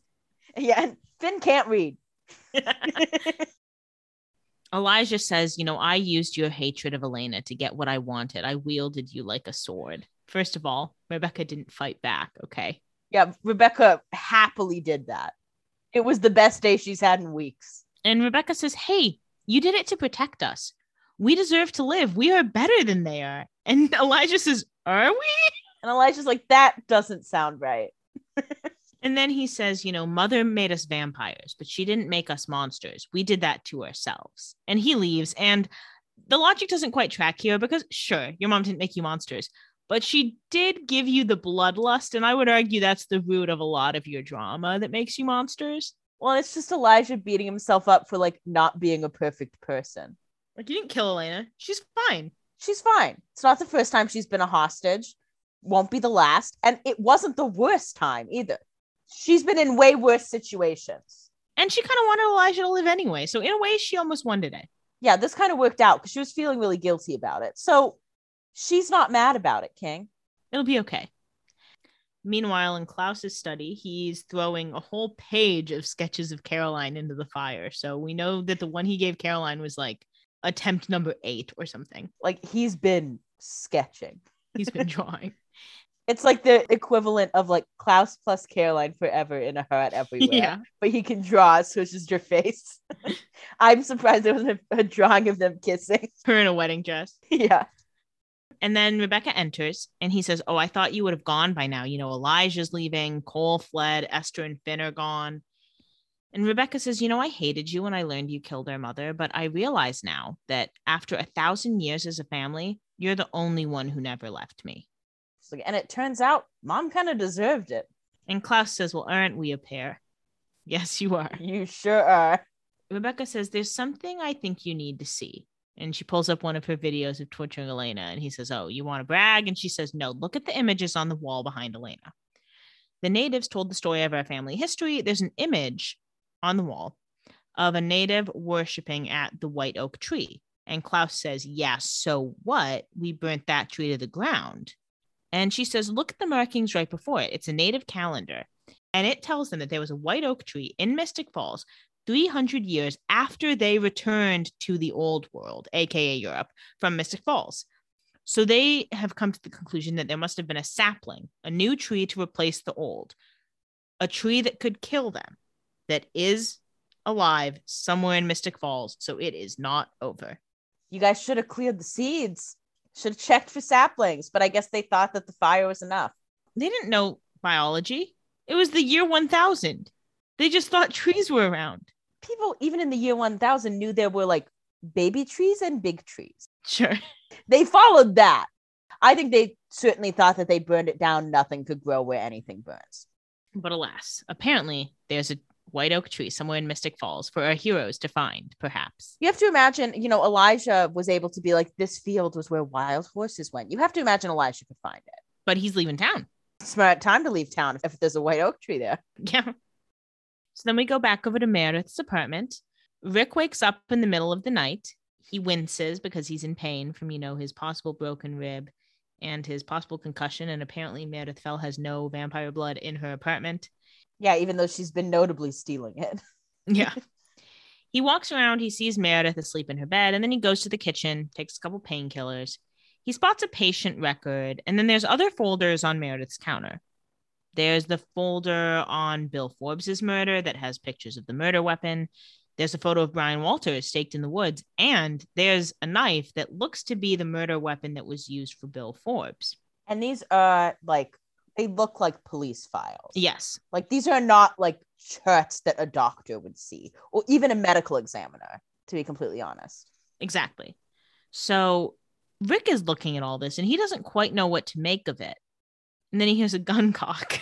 Yeah, and Finn can't read. Elijah says, you know, I used your hatred of Elena to get what I wanted. I wielded you like a sword. First of all, Rebekah didn't fight back, okay? Yeah, Rebekah happily did that. It was the best day she's had in weeks. And Rebekah says, hey, you did it to protect us. We deserve to live. We are better than they are. And Elijah says, are we? And Elijah's like, that doesn't sound right. And then he says, you know, mother made us vampires, but she didn't make us monsters. We did that to ourselves. And he leaves. And the logic doesn't quite track here because sure, your mom didn't make you monsters, but she did give you the bloodlust, and I would argue that's the root of a lot of your drama that makes you monsters. Well, it's just Elijah beating himself up for, like, not being a perfect person. Like, you didn't kill Elena. She's fine. She's fine. It's not the first time she's been a hostage. won't be the last. And it wasn't the worst time either. She's been in way worse situations. And she kind of wanted Elijah to live anyway. So in a way, she almost won today. Yeah, this kind of worked out because she was feeling really guilty about it. So she's not mad about it, King. It'll be okay. Meanwhile, in Klaus's study, he's throwing a whole page of sketches of Caroline into the fire. So we know that the one he gave Caroline was like attempt number 8 or something. Like he's been sketching. He's been drawing. It's like the equivalent of like Klaus plus Caroline forever in a heart everywhere. Yeah. But he can draw, so it's just your face. I'm surprised there wasn't a drawing of them kissing. Her in a wedding dress. Yeah. And then Rebekah enters and he says, I thought you would have gone by now. You know, Elijah's leaving, Kol fled, Esther and Finn are gone. And Rebekah says, I hated you when I learned you killed our mother, but I realize now that after 1,000 years as a family, you're the only one who never left me. And it turns out Mom kind of deserved it. And Klaus says, aren't we a pair? Yes, you are. You sure are. Rebekah says, there's something I think you need to see. And she pulls up one of her videos of torturing Elena. And he says, you want to brag? And she says, no, look at the images on the wall behind Elena. The natives told the story of our family history. There's an image on the wall of a native worshiping at the white oak tree. And Klaus says, yeah, so what? We burnt that tree to the ground. And she says, look at the markings right before it. It's a native calendar. And it tells them that there was a white oak tree in Mystic Falls 300 years after they returned to the old world, aka Europe, from Mystic Falls. So they have come to the conclusion that there must have been a sapling, a new tree to replace the old, a tree that could kill them, that is alive somewhere in Mystic Falls. So it is not over. You guys should have cleared the seeds. Should have checked for saplings, but I guess they thought that the fire was enough. They didn't know biology. It was the year 1000. They just thought trees were around. People, even in the year 1000, knew there were like baby trees and big trees. Sure. They followed that. I think they certainly thought that they burned it down. Nothing could grow where anything burns. But alas, apparently there's a white oak tree somewhere in Mystic Falls for our heroes to find, perhaps. You have to imagine, Elijah was able to be like, this field was where wild horses went. You have to imagine Elijah could find it. But he's leaving town. Smart time to leave town if there's a white oak tree there. Yeah. So then we go back over to Meredith's apartment. Rick wakes up in the middle of the night. He winces because he's in pain from, his possible broken rib and his possible concussion. And apparently Meredith Fell has no vampire blood in her apartment. Yeah, even though she's been notably stealing it. Yeah. He walks around, he sees Meredith asleep in her bed, and then he goes to the kitchen, takes a couple painkillers. He spots a patient record, and then there's other folders on Meredith's counter. There's the folder on Bill Forbes's murder that has pictures of the murder weapon. There's a photo of Brian Walters staked in the woods, and there's a knife that looks to be the murder weapon that was used for Bill Forbes. And these are they look like police files. Yes. Like these are not like charts that a doctor would see or even a medical examiner, to be completely honest. Exactly. So Rick is looking at all this and he doesn't quite know what to make of it. And then he hears a gun cock.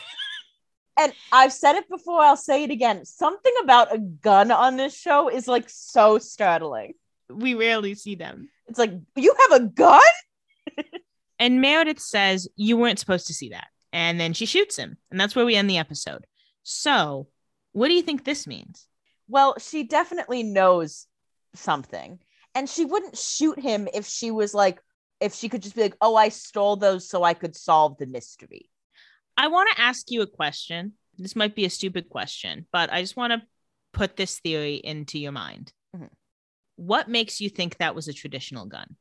And I've said it before, I'll say it again. Something about a gun on this show is like so startling. We rarely see them. It's like, you have a gun? And Meredith says, you weren't supposed to see that. And then she shoots him. And that's where we end the episode. So what do you think this means? Well, she definitely knows something. And she wouldn't shoot him if she was like, if she could just be like, I stole those so I could solve the mystery. I want to ask you a question. This might be a stupid question, but I just want to put this theory into your mind. Mm-hmm. What makes you think that was a traditional gun?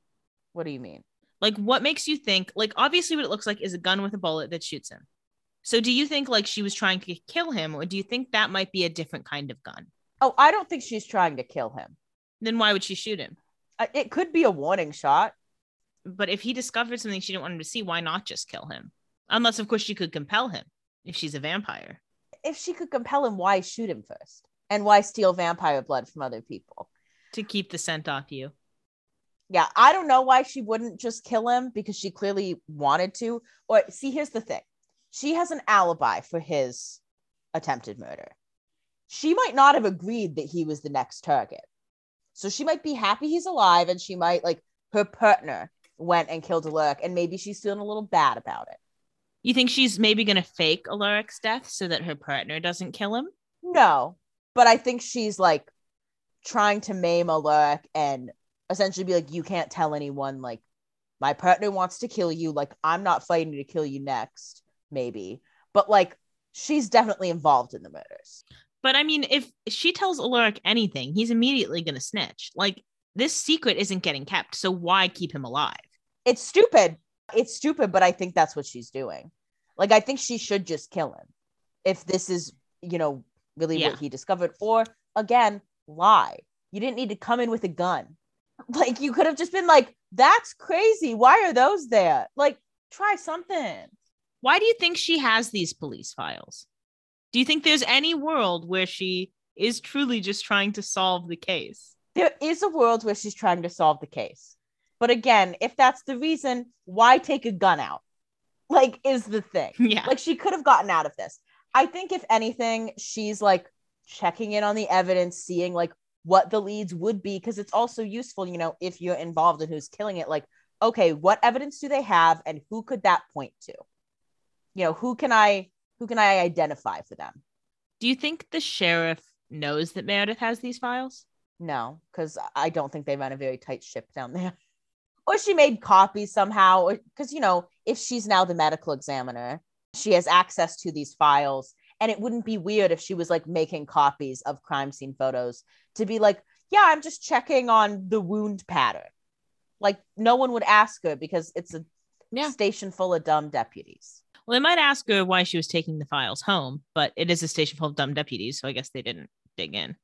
What do you mean? Like, what makes you think, obviously what it looks like is a gun with a bullet that shoots him. So do you think, she was trying to kill him, or do you think that might be a different kind of gun? Oh, I don't think she's trying to kill him. Then why would she shoot him? It could be a warning shot. But if he discovered something she didn't want him to see, why not just kill him? Unless, of course, she could compel him, if she's a vampire. If she could compel him, why shoot him first? And why steal vampire blood from other people? To keep the scent off you. Yeah, I don't know why she wouldn't just kill him, because she clearly wanted to. Or see, here's the thing. She has an alibi for his attempted murder. She might not have agreed that he was the next target. So she might be happy he's alive, and she might, her partner went and killed Alaric, and maybe she's feeling a little bad about it. You think she's maybe going to fake Alaric's death so that her partner doesn't kill him? No, but I think she's like trying to maim Alaric and essentially be like, you can't tell anyone, like, my partner wants to kill you. Like, I'm not fighting to kill you next, maybe. But like, she's definitely involved in the murders. But I mean, if she tells Alaric anything, he's immediately going to snitch. Like, this secret isn't getting kept. So why keep him alive? It's stupid. It's stupid, but I think that's what she's doing. Like, I think she should just kill him if this is, you know, really what he discovered. Or again, lie. You didn't need to come in with a gun. Like, you could have just been like, that's crazy. Why are those there? Like, try something. Why do you think she has these police files? Do you think there's any world where she is truly just trying to solve the case? There is a world where she's trying to solve the case. But again, if that's the reason, why take a gun out? Like, is the thing. Yeah. Like, she could have gotten out of this. I think if anything, she's like checking in on the evidence, seeing like what the leads would be, because it's also useful, you know, if you're involved in who's killing it, like, okay, what evidence do they have and who could that point to? You know, who can I identify for them? Do you think the sheriff knows that Meredith has these files? No, because I don't think they run a very tight ship down there. Or she made copies somehow, because, you know, if she's now the medical examiner, she has access to these files. And it wouldn't be weird if she was like making copies of crime scene photos to be like, yeah, I'm just checking on the wound pattern. Like, no one would ask her because it's a station full of dumb deputies. Well, they might ask her why she was taking the files home, but it is a station full of dumb deputies. So I guess they didn't dig in.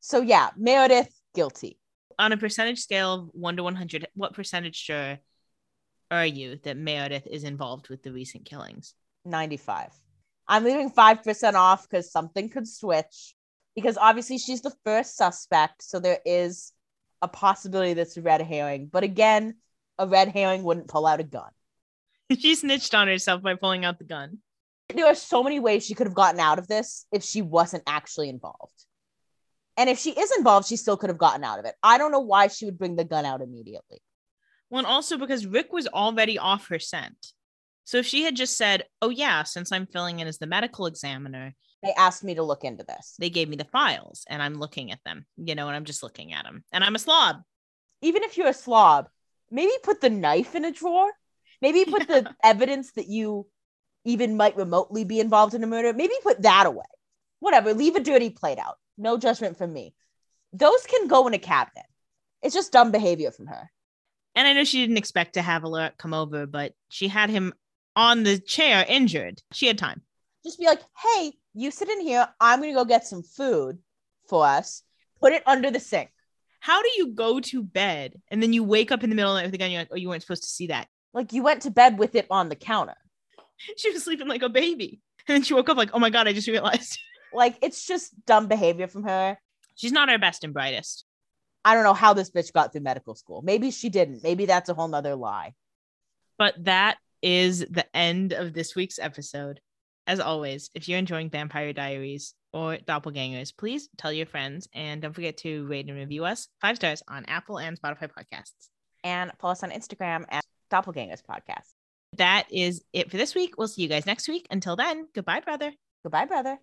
So yeah, Meredith, guilty. On a percentage scale of 1 to 100, what percentage sure are you that Meredith is involved with the recent killings? 95. I'm leaving 5% off because something could switch, because obviously she's the first suspect. So there is a possibility that's a red herring. But again, a red herring wouldn't pull out a gun. She snitched on herself by pulling out the gun. There are so many ways she could have gotten out of this if she wasn't actually involved. And if she is involved, she still could have gotten out of it. I don't know why she would bring the gun out immediately. Well, and also because Rick was already off her scent. So if she had just said, oh yeah, since I'm filling in as the medical examiner, they asked me to look into this. They gave me the files and I'm looking at them, you know, and I'm just looking at them and I'm a slob. Even if you're a slob, maybe put the knife in a drawer. Maybe put the evidence that you even might remotely be involved in a murder. Maybe put that away. Whatever. Leave a dirty plate out. No judgment from me. Those can go in a cabinet. It's just dumb behavior from her. And I know she didn't expect to have Alaric come over, but she had him on the chair injured. She had time. Just be like, hey, you sit in here. I'm going to go get some food for us. Put it under the sink. How do you go to bed and then you wake up in the middle of the night with a gun? You're like, oh, you weren't supposed to see that. Like, you went to bed with it on the counter. She was sleeping like a baby. And then she woke up like, oh my God, I just realized. Like, it's just dumb behavior from her. She's not our best and brightest. I don't know how this bitch got through medical school. Maybe she didn't. Maybe that's a whole nother lie. But that is the end of this week's episode. As always, if you're enjoying Vampire Diaries or Doppelgangers, please tell your friends. And don't forget to rate and review us 5 stars on Apple and Spotify podcasts. And follow us on Instagram at Doppelgangers Podcast. That is it for this week. We'll see you guys next week. Until then, goodbye, brother. Goodbye, brother.